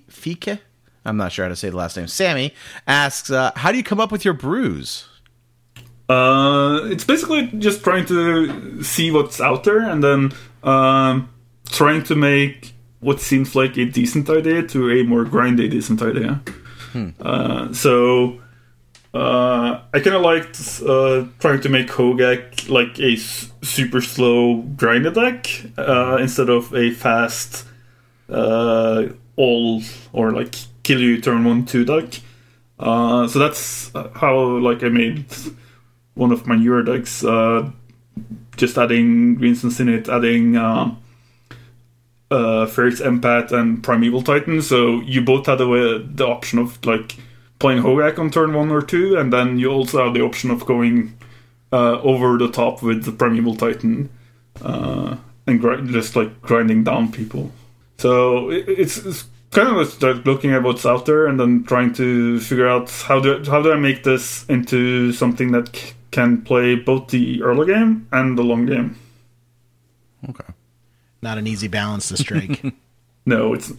Fike. I'm not sure how to say the last name. Sammy asks, uh, how do you come up with your brews? Uh, it's basically just trying to see what's out there and then um, trying to make what seems like a decent idea to a more grindy decent idea. Hmm. Uh, so uh, I kind of liked uh, trying to make Hogak like a s- super slow grind attack uh, instead of a fast uh, all or like kill you turn one two deck. Uh, so that's how like I made one of my newer decks, uh, just adding Greenstones in it, adding uh, uh, Ferrix Empath and Primeval Titan. So you both had the, the option of like playing Hogak on turn one or two, and then you also have the option of going uh, over the top with the Primeval Titan uh, and grind, just like grinding down people. So it, it's, it's kind of start looking at what's out there and then trying to figure out how do how do I make this into something that c- can play both the early game and the long game. Okay, not an easy balance to strike. No, it's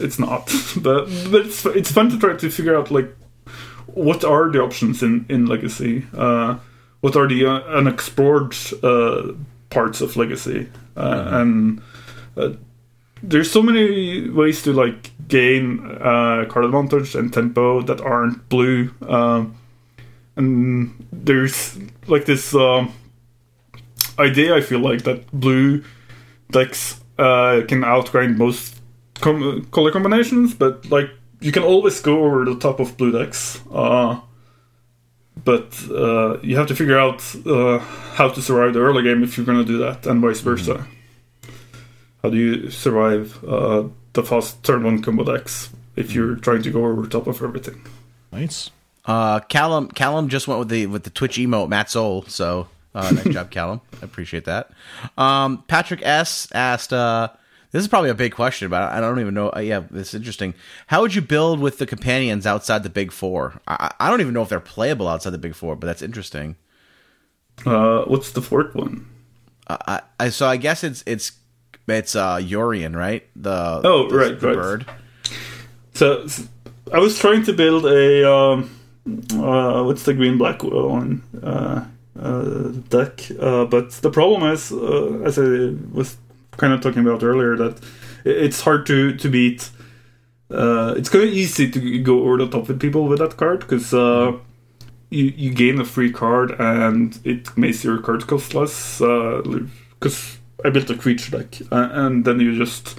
it's not. But, but it's it's fun to try to figure out like what are the options in in Legacy. Uh, what are the uh, unexplored uh, parts of Legacy uh, mm-hmm. and. Uh, There's so many ways to like gain uh, card advantage and tempo that aren't blue, um, and there's like this um, idea I feel like that blue decks uh, can outgrind most com- color combinations, but like you can always go over the top of blue decks. Uh, but uh, you have to figure out uh, how to survive the early game if you're gonna do that, and vice versa. Mm-hmm. How do you survive uh, the fast turn one combo decks if you're trying to go over top of everything? Nice. Uh, Callum Callum just went with the with the Twitch emote, Mats Ole. So uh, nice job, Callum. I appreciate that. Um, Patrick S asked, uh, this is probably a big question, but I don't even know. Uh, yeah, this is interesting. How would you build with the companions outside the big four? I, I don't even know if they're playable outside the big four, but that's interesting. Uh, what's the fourth one? Uh, I, I so I guess it's it's. It's uh, Yorian, right? The oh, the, right, the right. Bird. So, so I was trying to build a um, uh, what's the green black one uh, uh, deck, uh, but the problem is, uh, as I was kind of talking about earlier, that it's hard to to beat. Uh, it's kind of easy to go over the top with people with that card because uh, you you gain a free card and it makes your card cost less because. Uh, I built a creature deck, uh, and then you just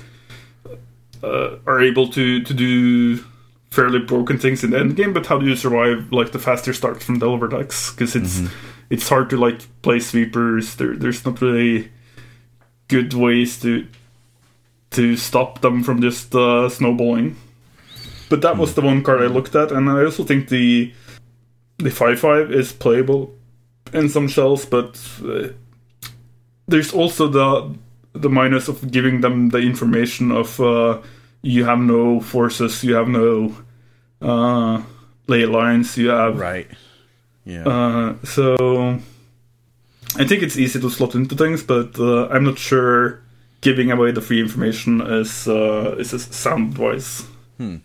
uh, are able to, to do fairly broken things in the end game. But how do you survive like the faster start from the over decks? Because it's mm-hmm. it's hard to like play sweepers. There there's not really good ways to to stop them from just uh, snowballing. But that mm-hmm. was the one card I looked at, and I also think the the five five is playable in some shells, but. Uh, There's also the the minus of giving them the information of uh, you have no forces, you have no uh, ley lines, you have right. Yeah. Uh, so I think it's easy to slot into things, but uh, I'm not sure giving away the free information is uh, is a sound voice. Hmm.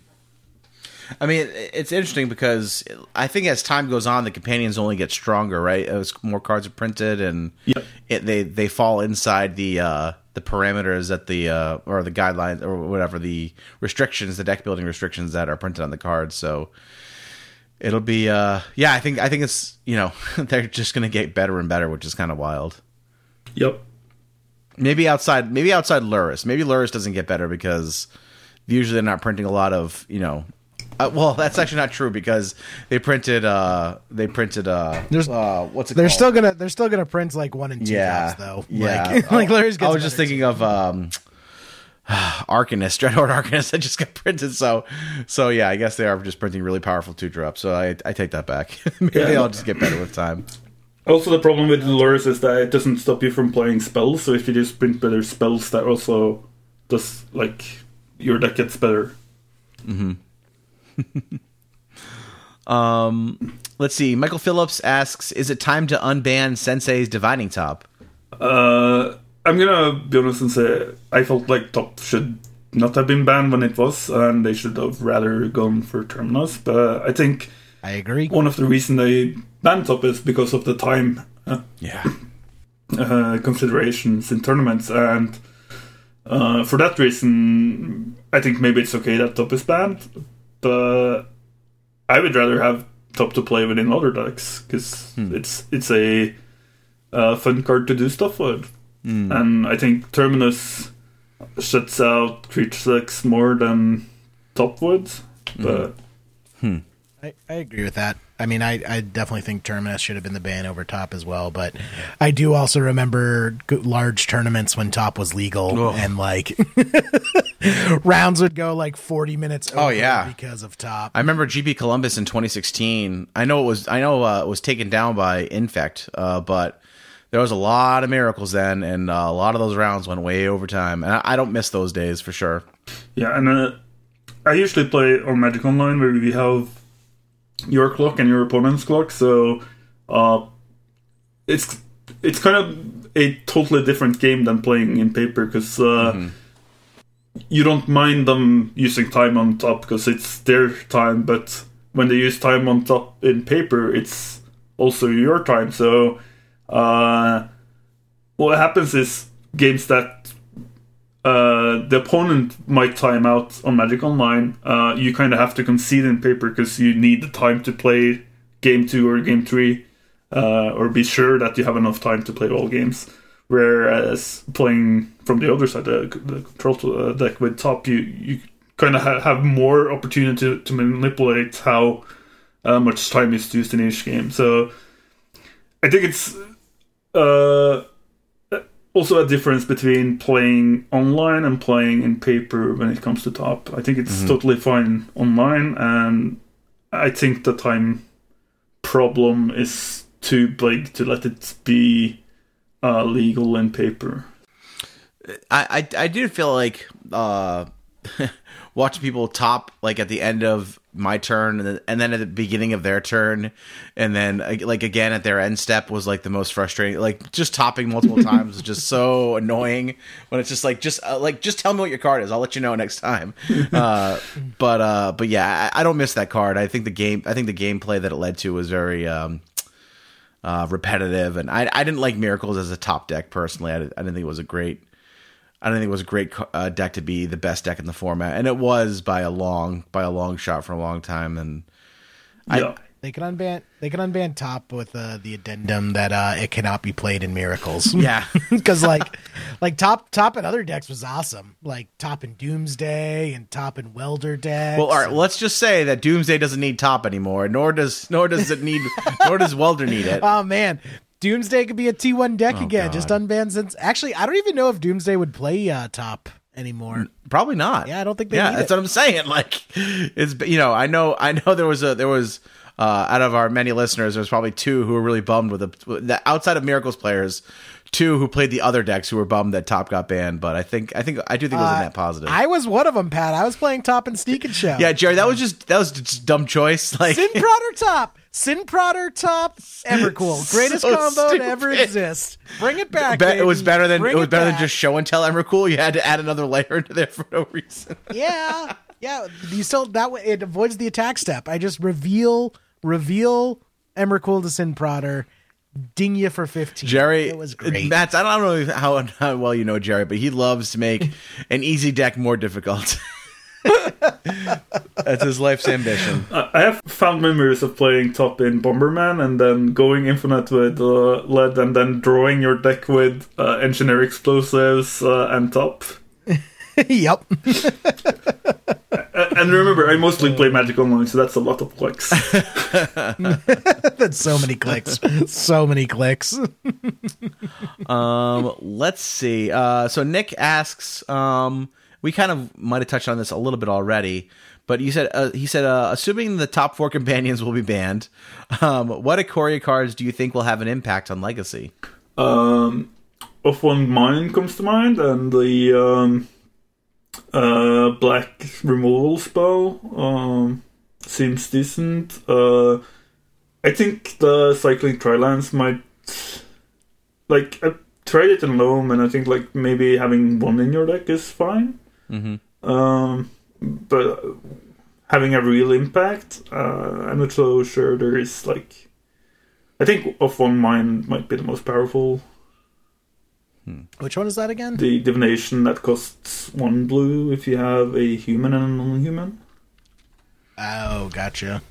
I mean, it's interesting because I think as time goes on, the companions only get stronger, right? As more cards are printed, and yep. it, they they fall inside the uh, the parameters that the uh, or the guidelines or whatever the restrictions, the deck building restrictions that are printed on the cards. So it'll be, uh, yeah. I think I think it's you know they're just going to get better and better, which is kind of wild. Yep. Maybe outside, maybe outside Lurrus. Maybe Lurrus doesn't get better because usually they're not printing a lot of you know. Uh, well, that's actually not true because they printed. Uh, they printed. Uh, uh, what's it? They're called? still gonna. They're still gonna print like one and two. Yeah, jobs, though. Yeah. Like, like Larry's. I was just thinking too. of. Um, Arcanist, Dreadhorde Arcanist that just got printed. So, so yeah, I guess they are just printing really powerful two drops. So I, I take that back. Maybe yeah. They all just get better with time. Also, the problem with Lurrus is that it doesn't stop you from playing spells. So if you just print better spells, that also does, like, your deck gets better. Mm-hmm. um, let's see. Michael Phillips asks, is it time to unban Sensei's Divining Top? Uh, I'm gonna be honest and say I felt like Top should not have been banned when it was, and they should have rather gone for Terminus. But I think I agree. One of the reasons they banned Top is because of the time uh, yeah. uh, considerations in tournaments, and uh, for that reason, I think maybe it's okay that Top is banned. But I would rather have Top to play within other decks because hmm. it's it's a uh, fun card to do stuff with, mm. and I think Terminus shuts out creature decks more than Top would. But hmm. Hmm. I, I agree with that. I mean, I, I definitely think Terminus should have been the ban over Top as well, but I do also remember large tournaments when Top was legal oh. and, like, rounds would go, like, forty minutes over oh, yeah. because of Top. I remember G P Columbus in twenty sixteen. I know it was I know uh, it was taken down by Infect, uh, but there was a lot of miracles then, and uh, a lot of those rounds went way over time, and I, I don't miss those days for sure. Yeah, and uh, I usually play on Magic Online where we have your clock and your opponent's clock, so uh, it's it's kind of a totally different game than playing in paper because uh, mm-hmm. you don't mind them using time on Top because it's their time, but when they use time on Top in paper, it's also your time. So uh, what happens is games that Uh, the opponent might time out on Magic Online. Uh, you kind of have to concede in paper because you need the time to play game two or game three, uh, or be sure that you have enough time to play all games. Whereas playing from the other side, uh, the control deck with Top, you, you kind of ha- have more opportunity to, to manipulate how uh, much time is used in each game. So I think it's Uh, also a difference between playing online and playing in paper when it comes to Top. I think it's mm-hmm. totally fine online, and I think the time problem is too big to let it be uh, legal in paper. I, I, I do feel like uh, watching people top like at the end of my turn and then at the beginning of their turn and then like again at their end step was like the most frustrating. Like just topping multiple times is just so annoying when it's just like just uh, like just tell me what your card is, I'll let you know next time. uh but uh but yeah, I, I don't miss that card. I think the game I think the gameplay that it led to was very um uh repetitive, and I I didn't like Miracles as a top deck personally. I, I didn't think it was a great I don't think it was a great uh, deck to be the best deck in the format, and it was by a long by a long shot for a long time. And yeah. I, they can unban they can unban Top with uh, the addendum that uh, it cannot be played in Miracles. Yeah, because like like top top in other decks was awesome, like Top in Doomsday and Top in Welder decks. Well, all right, and let's just say that Doomsday doesn't need Top anymore, nor does nor does it need nor does Welder need it. Oh man. Doomsday could be a T one deck oh, again. God. Just unbanned since. Actually, I don't even know if Doomsday would play uh, Top anymore. Probably not. Yeah, I don't think they. Yeah, that's it. What I'm saying. Like, it's you know, I know, I know. There was a there was uh, out of our many listeners, there was probably two who were really bummed with the, the outside of Miracles players. Two who played the other decks who were bummed that Top got banned, but I think I think I do think it was a net positive. Uh, I was one of them, Pat. I was playing Top and Sneak and Show. Yeah, Jerry, that was just that was just a dumb choice. Like Sin Prodder Top, Sin Prodder Top, Embercool, greatest so combo stupid. To ever exist. Bring it back. Be- baby. It was better than Bring it was it better back. Than just Show and Tell Embercool. You had to add another layer into there for no reason. Yeah, yeah. You still that way it avoids the attack step. I just reveal reveal Embercool to Sin Prodder. Ding you for fifteen. Jerry, it was great. Mats, I don't know how, how well you know Jerry, but he loves to make an easy deck more difficult. That's his life's ambition. I have found memories of playing Top in Bomberman and then going infinite with uh, Lead and then drawing your deck with uh, Engineer Explosives uh, and Top. Yep. And remember, I mostly play Magic Online, so that's a lot of clicks. That's so many clicks. So many clicks. um, let's see. Uh, so Nick asks, um, we kind of might have touched on this a little bit already, but you said uh, he said, uh, assuming the top four companions will be banned, um, what Ikoria cards do you think will have an impact on Legacy? Um, of one mine comes to mind, and the um, uh, black removal spell um, seems decent. Uh, I think the Cycling Trilance might... Like, I tried it in Loam, and I think, like, maybe having one in your deck is fine. Mm-hmm. Um... But having a real impact, uh, I'm not so sure there is, like... I think of one mind might be the most powerful. Hmm. Which one is that again? The divination that costs one blue if you have a human and a non-human. Oh, gotcha.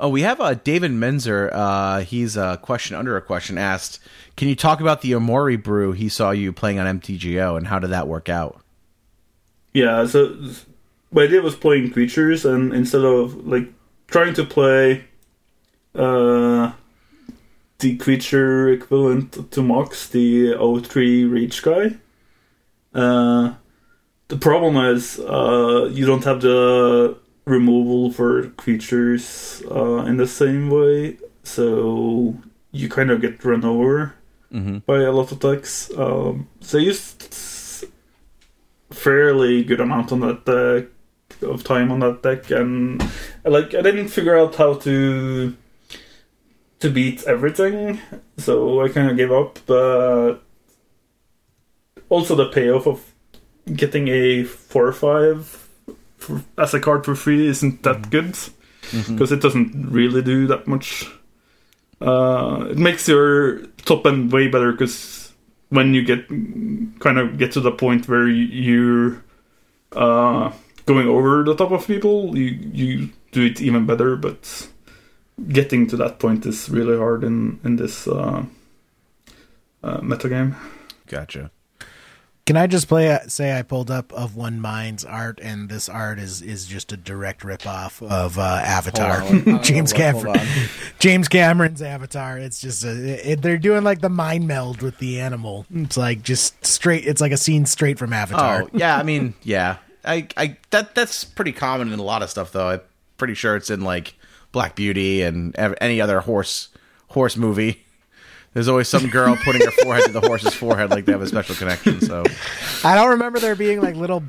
Oh, we have uh, David Menzer. Uh, he's a question under a question asked, can you talk about the Omori brew he saw you playing on M T G O, and how did that work out? Yeah, so my idea was playing creatures, and instead of, like, trying to play uh, the creature equivalent to Mox, the oh three Rage guy, uh, the problem is uh, you don't have the removal for creatures uh, in the same way, so you kind of get run over mm-hmm. by a lot of decks. Um, so you just... fairly good amount on that deck of time on that deck, and like I didn't figure out how to to beat everything, so I kind of gave up. But also the payoff of getting a four or five for, as a card for free isn't that mm-hmm. good, because mm-hmm. it doesn't really do that much. Uh, it makes your top end way better because. When you get kind of get to the point where you're uh, going over the top of people, you, you do it even better. But getting to that point is really hard in in this uh, uh, meta game. Gotcha. Can I just play? Say I pulled up Of One Mind's art, and this art is, is just a direct ripoff of uh, Avatar. Hold on, James Cameron, James Cameron's Avatar. It's just a, it, they're doing like the mind meld with the animal. It's like just straight. It's like a scene straight from Avatar. Oh, yeah, I mean, yeah, I, I that that's pretty common in a lot of stuff, though. I'm pretty sure it's in like Black Beauty and any other horse horse movie. There's always some girl putting her forehead to the horse's forehead like they have a special connection. So, I don't remember there being like little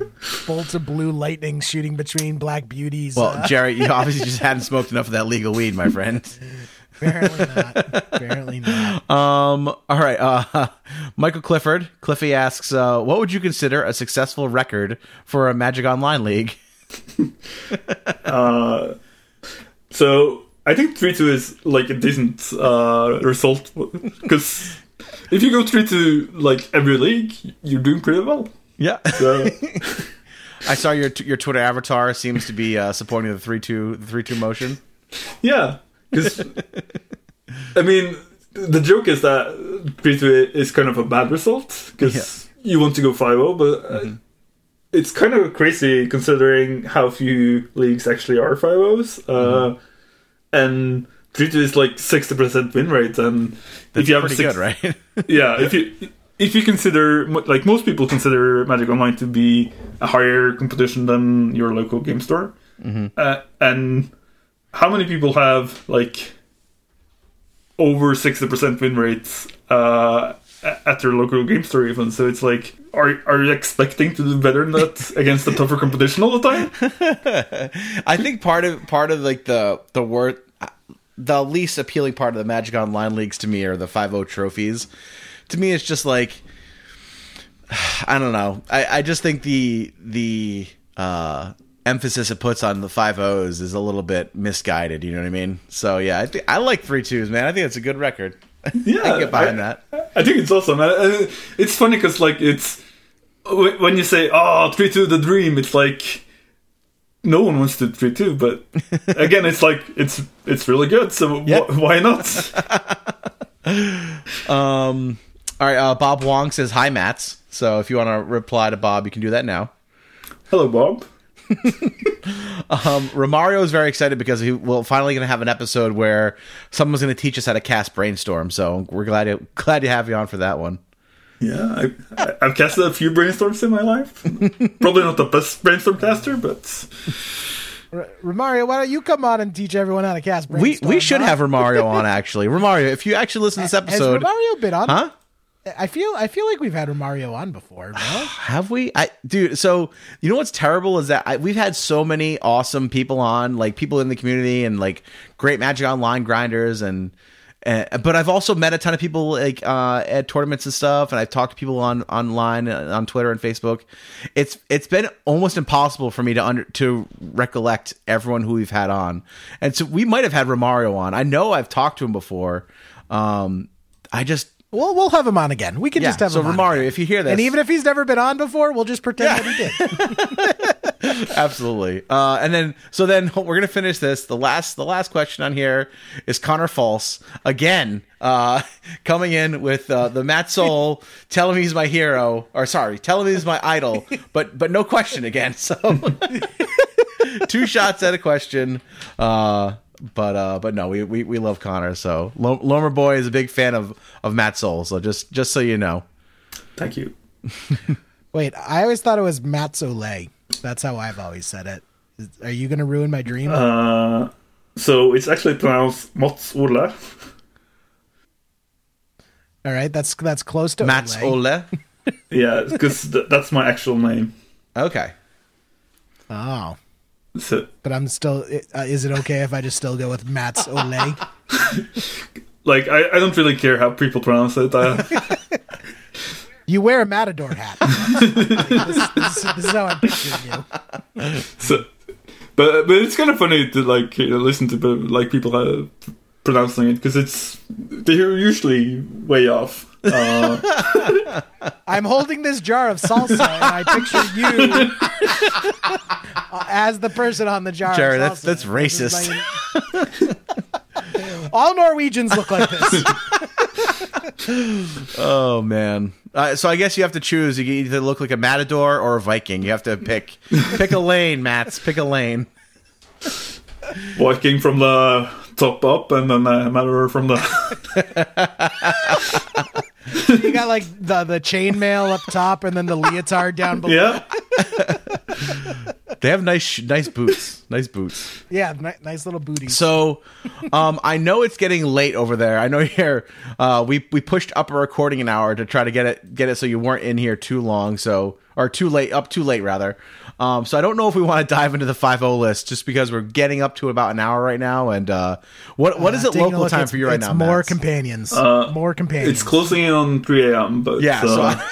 bolts of blue lightning shooting between Black Beauties. Well, uh... Jerry, you obviously just hadn't smoked enough of that legal weed, my friend. Apparently not. Apparently not. Um, all right. Uh, Michael Clifford. Cliffy asks, uh, what would you consider a successful record for a Magic Online league? uh, so... I think three two is, like, a decent uh, result, because if you go three two, like, every league, you're doing pretty well. Yeah. So. I saw your t- your Twitter avatar seems to be uh, supporting the three two motion. Yeah, because, I mean, the joke is that three two is kind of a bad result, because yeah. you want to go five oh, but mm-hmm. uh, it's kind of crazy considering how few leagues actually are five ohs. Uh, mm-hmm. And three two is like sixty percent win rate, and that's if you have pretty six, good, right? yeah, if you if you consider like most people consider Magic Online to be a higher competition than your local game store, mm-hmm. uh, and how many people have like over sixty percent win rates uh, at their local game store? Even so, it's like. Are are you expecting to do better than that against the tougher competition all the time? I think part of part of like the the wor- the least appealing part of the Magic Online leagues to me are the five oh trophies. To me, it's just like I don't know. I, I just think the the uh, emphasis it puts on the five ohs is a little bit misguided. You know what I mean? So yeah, I th- I like three twos, man. I think it's a good record. Yeah, I can get behind I, that. I think it's awesome. I, I, it's funny because, like, it's when you say, "Oh, three two, the dream." It's like no one wants to three two, but again, it's like it's it's really good. So yep. wh- why not? um. All right. Uh, Bob Wong says, "Hi, Mats." So if you want to reply to Bob, you can do that now. Hello, Bob. um, Romario is very excited because he, we're finally going to have an episode where someone's going to teach us how to cast Brainstorm. So we're glad to, glad to have you on for that one. Yeah, I, I've casted a few brainstorms in my life. Probably not the best brainstorm caster, but... R- Romario, why don't you come on and teach everyone how to cast brainstorm? We, we should huh? have Romario on, actually. Romario, if you actually listen to this episode... Has Romario been on? Huh? I feel I feel like we've had Romario on before. No? Have we? I, dude, so you know what's terrible is that I, we've had so many awesome people on, like people in the community and like great Magic Online grinders. and, and But I've also met a ton of people like uh, at tournaments and stuff. And I've talked to people on online, on Twitter and Facebook. It's It's been almost impossible for me to under, to recollect everyone who we've had on. And so we might have had Romario on. I know I've talked to him before. Um, I just... We'll we'll have him on again. We can yeah, just have so him Romario, on. So, Romario, if you hear this... And even if he's never been on before, we'll just pretend yeah. that he did. Absolutely. Uh, and then... So then we're going to finish this. The last the last question on here is Connor False. Again, uh, coming in with uh, the Mats Ole, telling me he's my hero. Or, sorry, telling me he's my idol. But, but no question again. So, two shots at a question. Uh... But uh, but no, we, we, we love Connor. So L- Lomer Boy is a big fan of of Mats Ole. So just just so you know, thank you. Wait, I always thought it was Mats Ole. That's how I've always said it. Is, are you going to ruin my dream? Uh, so it's actually pronounced Mats Ole. All right, that's that's close to Mats Ole. Ole. Yeah, because th- that's my actual name. Okay. Oh. So, but I'm still. Uh, is it okay if I just still go with Mats Ole? Like I, I don't really care how people pronounce it. I... You wear a matador hat. this, this, this is how I picture you. So, but but it's kind of funny to like you know, listen to like people uh, pronouncing it because it's they're usually way off. Uh... I'm holding this jar of salsa, and I picture you as the person on the jar. Jar, of salsa. that's that's racist. Like... All Norwegians look like this. Oh man! Uh, so I guess you have to choose. You either look like a matador or a Viking. You have to pick pick a lane, Mats. Pick a lane. Viking from the top up, and then uh, matador from the. So you got like the the chainmail up top and then the leotard down below. Yeah. They have nice nice boots. Nice boots. Yeah, ni- nice little booties. So, um, I know it's getting late over there. I know here uh, we we pushed up a recording an hour to try to get it get it so you weren't in here too long. So or too late up too late rather. Um, so I don't know if we want to dive into the five oh list just because we're getting up to about an hour right now. And uh, what what is uh, it local time for you right it's now? More Mats? companions. Uh, more companions. It's closing in on three a.m. But yeah, uh... so I,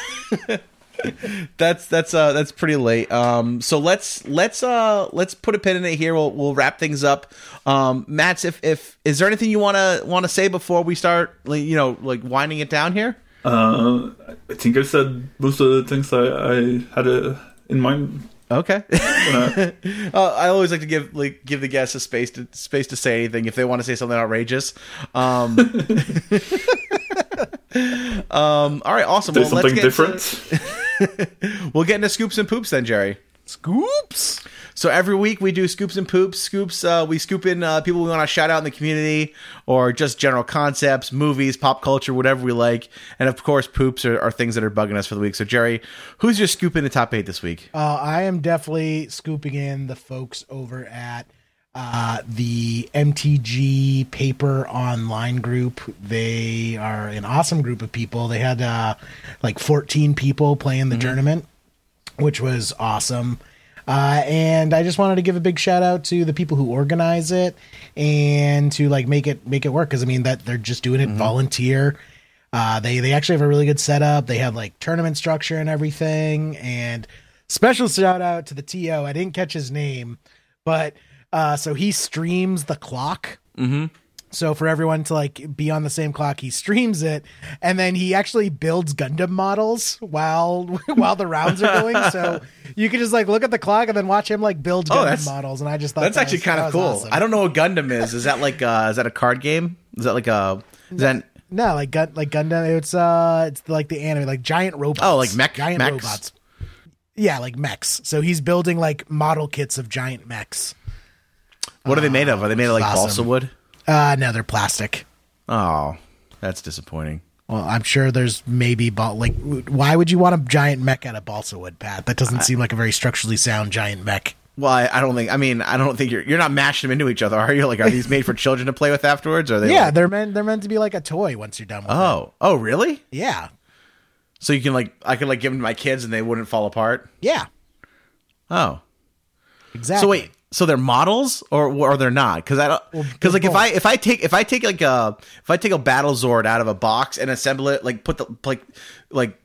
that's that's uh, that's pretty late. Um, so let's let's uh, let's put a pin in it here. We'll we'll wrap things up. Um, Mats, if if is there anything you wanna wanna say before we start? You know, like winding it down here. Uh, I think I said most of the things I, I had uh, in mind. Okay. uh, I always like to give like give the guests a space to space to say anything if they want to say something outrageous. Um, um, all right, awesome. Well, something let's get different. To, we'll get into scoops and poops then, Jerry. Scoops. So every week we do scoops and poops. Scoops, uh, we scoop in uh, people we want to shout out in the community or just general concepts, movies, pop culture, whatever we like. And, of course, poops are, are things that are bugging us for the week. So, Jerry, who's your scoop in the top eight this week? Uh, I am definitely scooping in the folks over at uh, the M T G Paper Online group. They are an awesome group of people. They had uh, like fourteen people playing the mm-hmm. tournament, which was awesome. Uh, and I just wanted to give a big shout out to the people who organize it and to like make it make it work because I mean that they're just doing it mm-hmm. volunteer. Uh, they they actually have a really good setup. They have like tournament structure and everything. And special shout out to the T O. I didn't catch his name, but uh, so he streams the clock. Mm-hmm. So for everyone to like be on the same clock, he streams it, and then he actually builds Gundam models while while the rounds are going. So you can just like look at the clock and then watch him like build Gundam oh, models. And I just thought that's that actually kind of cool. Awesome. I don't know what Gundam is. Is that like uh, is that a card game? Is that like a is that no like gun like Gundam? It's uh it's like the anime like giant robots. Oh, like mech giant mechs. robots. Yeah, like mechs. So he's building like model kits of giant mechs. What are they made of? Are they made of like awesome. balsa wood? Uh, no, they're plastic. Oh, that's disappointing. Well, I'm sure there's maybe bal- like, why would you want a giant mech out of balsa wood, Pat? That doesn't I, seem like a very structurally sound giant mech. Well, I, I don't think. I mean, I don't think you're you're not mashing them into each other, are you? Like, are these made for children to play with afterwards? Or are they? Yeah, like- they're meant they're meant to be like a toy once you're done with oh. it. Oh, oh, really? Yeah. So you can like, I could like give them to my kids and they wouldn't fall apart. Yeah. Oh. Exactly. So wait. So they're models or or they're not? Because I don't. Because like if I if I take if I take like a if I take a battle zord out of a box and assemble it, like put the like like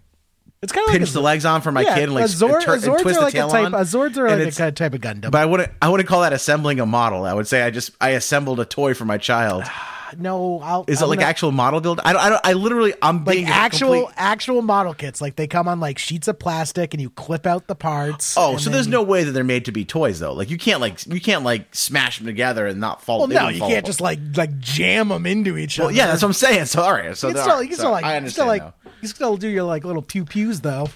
it's kind of pinch like a, the legs on for my yeah, kid and like zord, tur- and twist the like tail type, on. Zords are like a kind of type of Gundam. But I wouldn't I wouldn't call that assembling a model. I would say I just I assembled a toy for my child. No, I'll, is it I'm like gonna, actual model build? I don't. I, don't, I literally. I'm being like actual complete... actual model kits. Like they come on like sheets of plastic, and you clip out the parts. Oh, so then... there's no way that they're made to be toys, though. Like you can't like you can't like smash them together and not fall. Well, no, you fall can't apart. Just like like jam them into each other. Well, yeah, that's what I'm saying. So all right, so you can still, you can so, still like I understand. Still, like, you still do your like little pew pews though.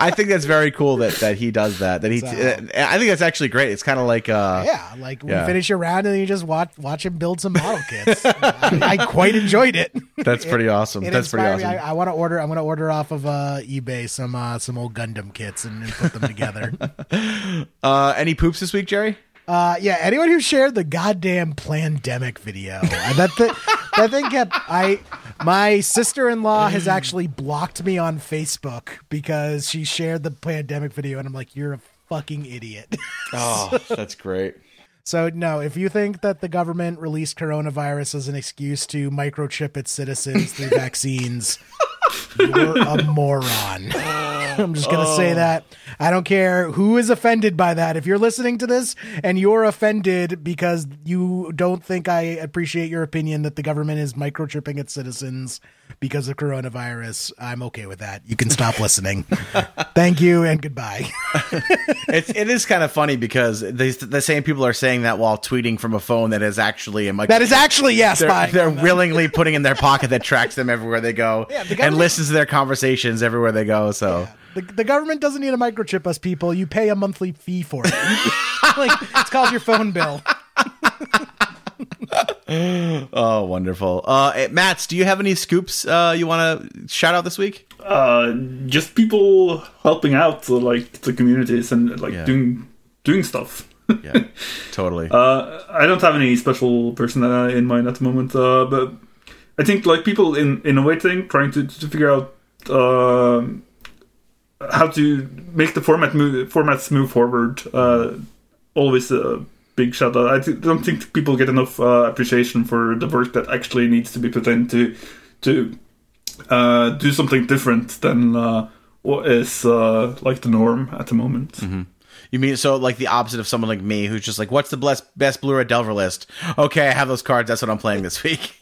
I think that's very cool that, that he does that. That he, so, I think that's actually great. It's kind of like, uh, yeah, like we yeah. finish your round and then you just watch watch him build some model kits. I, I quite enjoyed it. That's pretty it, awesome. It that's pretty awesome. I, I want to order. I'm going to order off of uh, eBay some uh, some old Gundam kits and, and put them together. uh, any poops this week, Jerry? Uh, yeah, anyone who shared the goddamn Plandemic video. That thing, that thing kept. I my sister-in-law has actually blocked me on Facebook because she shared the Plandemic video, and I'm like, you're a fucking idiot. Oh, so, that's great. So no, if you think that the government released coronavirus as an excuse to microchip its citizens through vaccines, you're a moron. I'm just going to oh. say that. I don't care who is offended by that. If you're listening to this and you're offended because you don't think I appreciate your opinion that the government is microchipping its citizens because of coronavirus, I'm okay with that. You can stop listening. Thank you and goodbye. It's, it is kind of funny because they, the same people are saying that while tweeting from a phone that is actually a microchip. That is actually, yes. They're, they're willingly putting in their pocket that tracks them everywhere they go yeah, the and listens to their conversations everywhere they go. So. Yeah. The, the government doesn't need to microchip us, people. You pay a monthly fee for it. Like, it's called your phone bill. Oh, wonderful. Uh, Mats, do you have any scoops uh, you want to shout out this week? Uh, just people helping out, like the communities and like yeah. doing doing stuff. Yeah, totally. Uh, I don't have any special person in mind at the moment, uh, but I think like people in innovating, trying to, to figure out. Uh, How to make the format move, formats move forward? Uh, always a big shout out. I th- don't think people get enough uh, appreciation for the work that actually needs to be put into to uh, do something different than uh, what is uh, like the norm at the moment. Mm-hmm. You mean so like the opposite of someone like me who's just like, what's the best best brewer Delver list? Okay, I have those cards. That's what I'm playing this week.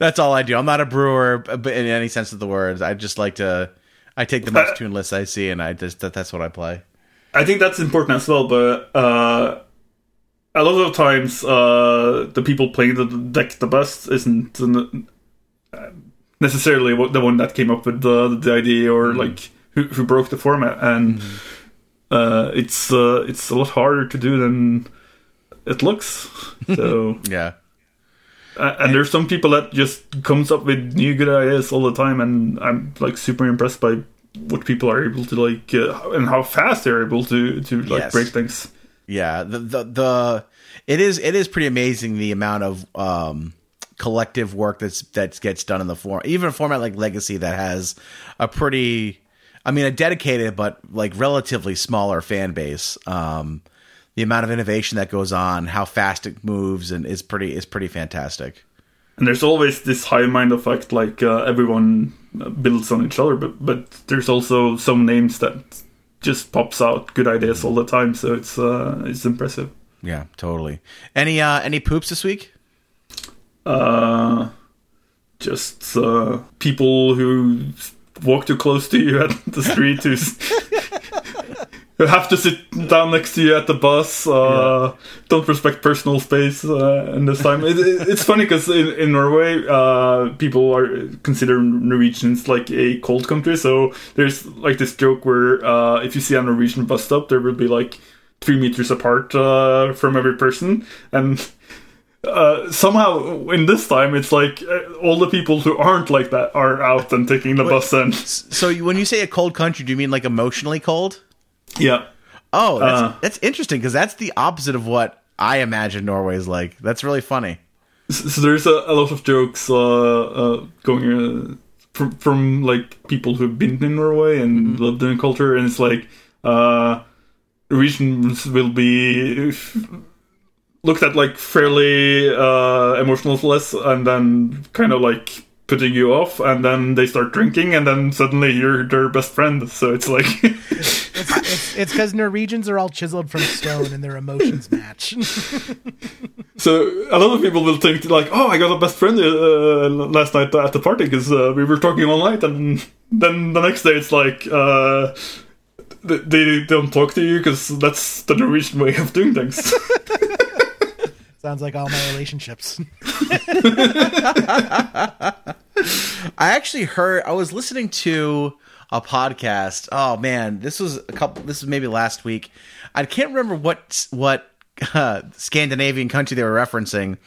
That's all I do. I'm not a brewer in any sense of the words. I just like to. I take the most tuned lists I see, and I just that, that's what I play. I think that's important as well, but uh, a lot of times uh, the people playing the deck the best isn't necessarily the one that came up with the, the idea or mm-hmm. like who, who broke the format, and mm-hmm. uh, it's uh, it's a lot harder to do than it looks. So yeah. Uh, and there's some people that just comes up with new good ideas all the time, and I'm like super impressed by what people are able to like uh, and how fast they're able to to like yes. break things. Yeah, the, the the it is it is pretty amazing the amount of um, collective work that's that gets done in the form, even a format like Legacy that has a pretty, I mean, a dedicated but like relatively smaller fan base. Um, The amount of innovation that goes on, how fast it moves, and is pretty is pretty fantastic. And there's always this high mind effect, like uh, everyone builds on each other, but but there's also some names that just pops out good ideas all the time. So it's uh, it's impressive. Yeah, totally. Any uh, any poops this week? Uh, just uh, people who walk too close to you at the street who. You have to sit down next to you at the bus. Uh, yeah. Don't respect personal space uh, in this time. It, it, it's funny because in, in Norway, uh, people are consider Norwegians like a cold country. So there's like this joke where uh, if you see a Norwegian bus stop, there will be like three meters apart uh, from every person. And Uh, somehow, in this time, it's like uh, all the people who aren't like that are out and taking the bus in. So when you say a cold country, do you mean like emotionally cold? Yeah. Oh, that's, uh, that's interesting, because that's the opposite of what I imagine Norway's like. That's really funny. So there's a, a lot of jokes uh, uh, going uh, from, from like people who've been in Norway and mm-hmm. lived in culture, and it's like uh, Norwegians will be... If, looked at like fairly uh, emotionless, and then kind of like putting you off, and then they start drinking, and then suddenly you're their best friend. So it's like it's it's because Norwegians are all chiseled from stone, and their emotions match. So a lot of people will think like, "Oh, I got a best friend uh, last night at the party because uh, we were talking all night," and then the next day it's like. Uh, They don't talk to you because that's the Norwegian way of doing things. Sounds like all my relationships. I actually heard, I was listening to a podcast. Oh man, this was a couple, this was maybe last week. I can't remember what, what uh, Scandinavian country they were referencing,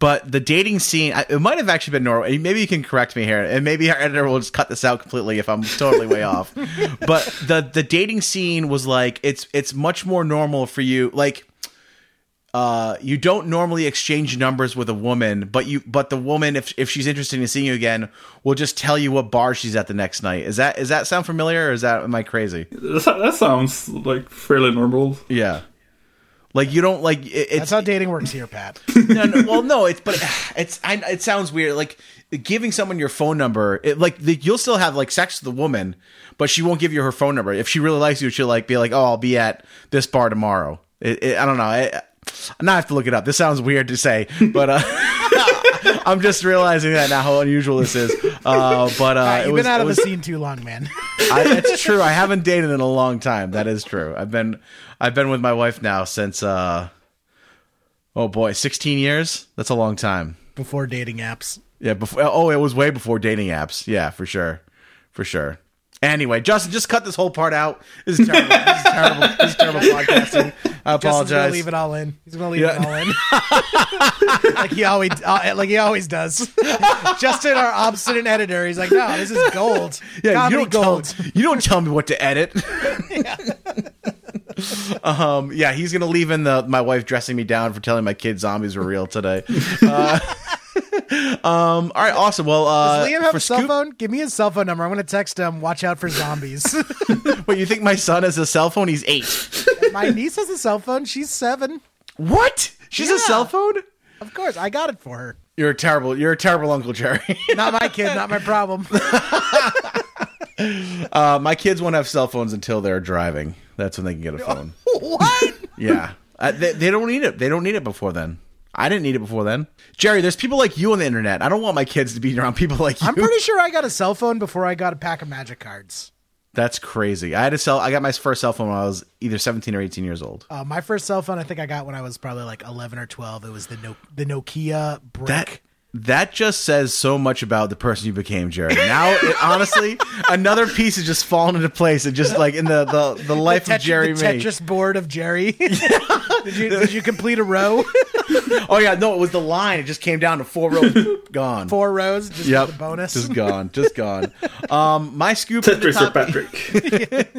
but the dating scene, it might have actually been Norway. Maybe you can correct me here, and maybe our editor will just cut this out completely if I'm totally way off. But the the dating scene was like, it's it's much more normal for you. Like, uh, you don't normally exchange numbers with a woman, but you but the woman, if if she's interested in seeing you again, will just tell you what bar she's at the next night. Is that is that sound familiar, or is that am I crazy? That sounds like fairly normal. Yeah. Like you don't like it, it's that's how dating works here, Pat. no, no, well, no, it's but it's I, it sounds weird. Like giving someone your phone number, it, like the, you'll still have like sex with the woman, but she won't give you her phone number. If she really likes you, she'll like be like, "Oh, I'll be at this bar tomorrow." It, it, I don't know. I, I now have to look it up. This sounds weird to say, but uh, I'm just realizing that now how unusual this is. Uh, but uh, right, you've it was, been out of was, the scene too long, man. I, it's true. I haven't dated in a long time. That is true. I've been. I've been with my wife now since, uh, oh boy, sixteen years. That's a long time. Before dating apps. Yeah. Before. Oh, it was way before dating apps. Yeah, for sure. For sure. Anyway, Justin, just cut this whole part out. This is terrible. This is terrible. This is terrible podcasting. I apologize. Justin's gonna leave it all in. He's gonna leave yeah. it all in, like he always, like he always does. Justin, our obstinate editor, he's like, "No, this is gold. Yeah, Comedy you don't gold. Tell, you don't tell me what to edit." Yeah. Um, yeah, he's gonna leave in the my wife dressing me down for telling my kids zombies were real today. Uh, um, all right, awesome. Well, uh, does Liam have a cell Scoop- phone? Give me his cell phone number. I'm gonna text him. Watch out for zombies. Wait, you think my son has a cell phone? He's eight. My niece has a cell phone. She's seven. What? She's yeah. a cell phone? Of course, I got it for her. You're a terrible. You're a terrible Uncle Jerry. Not my kid. Not my problem. Uh, my kids won't have cell phones until they're driving. That's when they can get a phone. What? Yeah. Uh, they, they don't need it. They don't need it before then. I didn't need it before then. Jerry, there's people like you on the internet. I don't want my kids to be around people like you. I'm pretty sure I got a cell phone before I got a pack of Magic cards. That's crazy. I had a cell. I got my first cell phone when I was either seventeen or eighteen years old. Uh, my first cell phone, I think I got when I was probably like eleven or twelve. It was the no- the Nokia brick. That- That just says so much about the person you became, Jerry. Now, it, honestly, another piece has just fallen into place. It just like in the, the, the life the tet- of Jerry. The Tetris me. board of Jerry. did, you, did you complete a row? Oh, yeah. No, it was the line. It just came down to four rows. Gone. Four rows. Just yep. the bonus. Just gone. Just gone. Um, my scoop. Tetris or Patrick.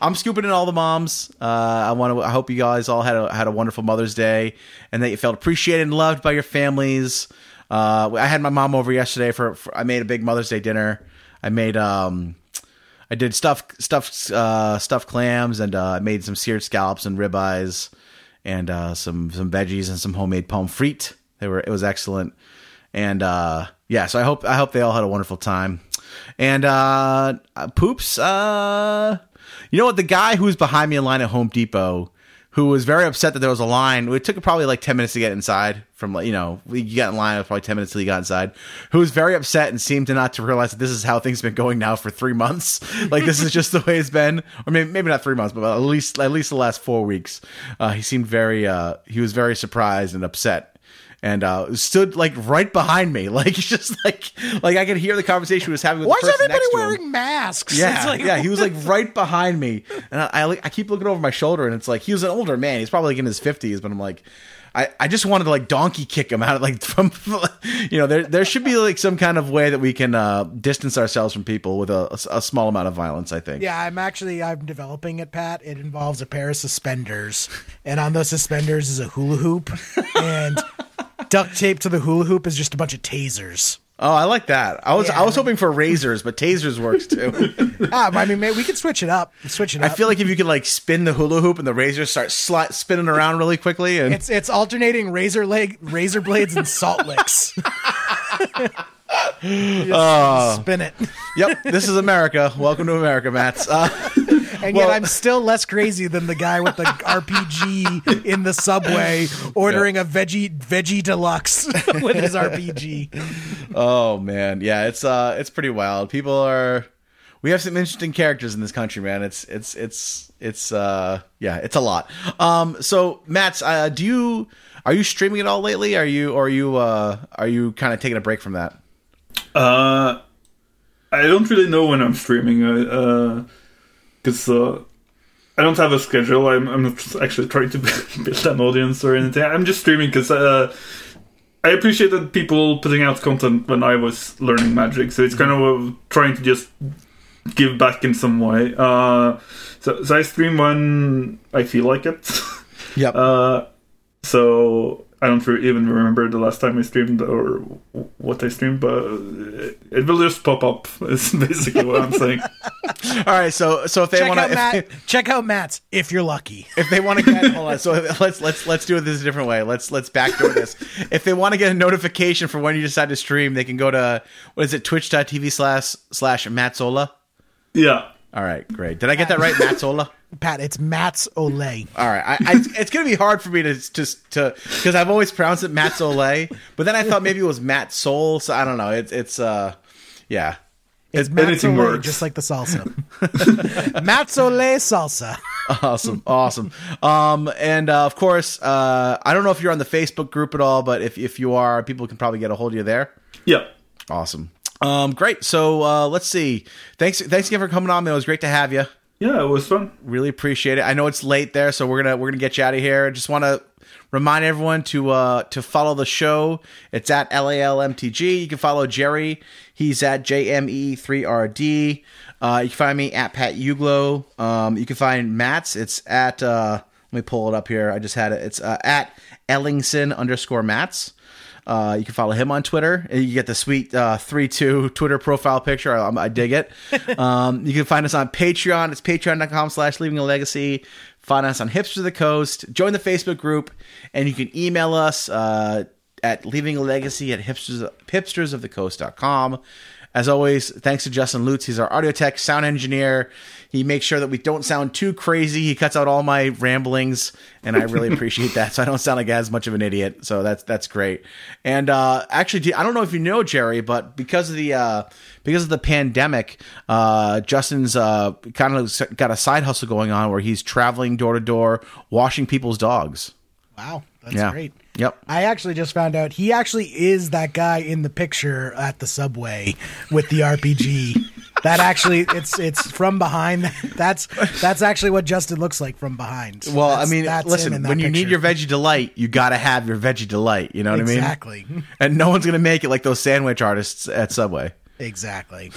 I'm scooping in all the moms. Uh, I want to. I hope you guys all had a, had a wonderful Mother's Day and that you felt appreciated and loved by your families. Uh, I had my mom over yesterday for, for, I made a big Mother's Day dinner. I made, um, I did stuffed, stuffed, uh, stuffed clams and, uh, I made some seared scallops and ribeyes and, uh, some, some veggies and some homemade pommes frites. They were, it was excellent. And, uh, yeah, so I hope, I hope they all had a wonderful time. And, uh, poops, uh, you know what? The guy who's behind me in line at Home Depot, who was very upset that there was a line. It took probably like ten minutes to get inside from, like, you know, you got in line, it was probably ten minutes till you got inside, who was very upset and seemed to not to realize that this is how things have been going now for three months. Like this is just the way it's been, or maybe, maybe not three months, but at least, at least the last four weeks. Uh, he seemed very, uh, he was very surprised and upset and uh, stood like right behind me, like just like like I could hear the conversation he was having with. Why the person is everybody next wearing to him. Masks? Yeah, like, yeah. He was like right behind me, and I, I I keep looking over my shoulder, and it's like he was an older man. He's probably like in his fifties, but I'm like. I, I just wanted to like donkey kick him out of like from, you know, there there should be like some kind of way that we can uh, distance ourselves from people with a, a, a small amount of violence, I think. Yeah, I'm actually I'm developing it, Pat. It involves a pair of suspenders, and on those suspenders is a hula hoop, and duct tape to the hula hoop is just a bunch of tasers. Oh, I like that. I was yeah. I was hoping for razors, but tasers works too. ah, I mean, man, we can switch it up. Switch it up. I feel like if you could like spin the hula hoop and the razors start sli- spinning around really quickly, and it's it's alternating razor leg, razor blades, and salt licks. uh, spin it. Yep, this is America. Welcome to America, Mats. Uh, and well, yet, I'm still less crazy than the guy with the R P G in the subway ordering yeah. a veggie veggie deluxe with his R P G. Oh man, yeah, it's uh, it's pretty wild. People are, we have some interesting characters in this country, man. It's it's it's it's uh, yeah, it's a lot. Um, so Mats, uh, do you are you streaming at all lately? Are you or are you uh, are you kind of taking a break from that? Uh, I don't really know when I'm streaming. Uh, because uh, I don't have a schedule. I'm I'm not actually trying to build an audience or anything. I'm just streaming because uh. I appreciated people putting out content when I was learning Magic, so it's kind of trying to just give back in some way. Uh, so, so I stream when I feel like it. Yep. Uh, so I don't even remember the last time I streamed or what I streamed, but it will just pop up. Is basically what I'm saying. All right, so so if they want to Matt, check out Mats, if you're lucky. If they want to get hold on, so let's let's let's do it this a different way. Let's let's backdoor this. If they want to get a notification for when you decide to stream, they can go to what is it, twitch.tv slash slash Mats Ole? Yeah. All right, great. Did I get that right, Mats Ole? Pat, it's Mats Ole. All right, I, I, it's going to be hard for me to just to because I've always pronounced it Mats Ole, but then I thought maybe it was Matt Soul. So I don't know. It's it's uh, yeah, it's, it's Mats Ole, works. Just like the salsa. Mats Ole salsa. Awesome, awesome. Um, and uh, of course, uh, I don't know if you're on the Facebook group at all, but if if you are, people can probably get a hold of you there. Yeah. Awesome. Um, great. So uh, let's see. Thanks, thanks again for coming on, man. It was great to have you. Yeah, it was fun. Really appreciate it. I know it's late there, so we're gonna we're gonna get you out of here. I just want to remind everyone to uh, to follow the show. It's at L A L M T G. You can follow Jerry. He's at J M E three R D. Uh, you can find me at Pat Uglow. Um, you can find Mats. It's at uh, let me pull it up here. I just had it. It's uh, at Ellingson underscore Mats. Uh, you can follow him on Twitter. You get the sweet uh, three two Twitter profile picture. I, I dig it. Um, you can find us on Patreon. It's patreon.com slash leaving a legacy. Find us on Hipsters of the Coast. Join the Facebook group. And you can email us uh, at leaving a legacy at hipsters, hipsters of the coast dot com. As always, thanks to Justin Lutz. He's our audio tech, sound engineer. He makes sure that we don't sound too crazy. He cuts out all my ramblings, and I really appreciate that. So I don't sound like as much of an idiot. So that's that's great. And uh, actually, I don't know if you know, Jerry, but because of the uh, because of the pandemic, uh, Justin's uh, kind of got a side hustle going on where he's traveling door to door, washing people's dogs. Wow, that's yeah. great. Yep. I actually just found out he actually is that guy in the picture at the subway with the R P G. That actually, it's it's from behind. That's that's actually what Justin looks like from behind. So well, I mean, listen, when you picture. need your veggie delight, you got to have your veggie delight. You know what exactly. I mean? Exactly. And no one's going to make it like those sandwich artists at Subway. Exactly.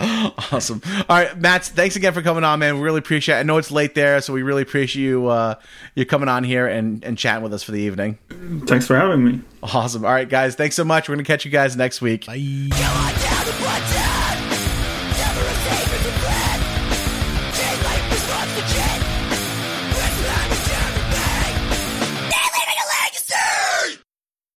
Awesome. All right, Mats, thanks again for coming on, man. We really appreciate it. I know it's late there, so we really appreciate you uh, you coming on here and, and chatting with us for the evening. Thanks for having me. Awesome. All right, guys, thanks so much. We're going to catch you guys next week. Bye.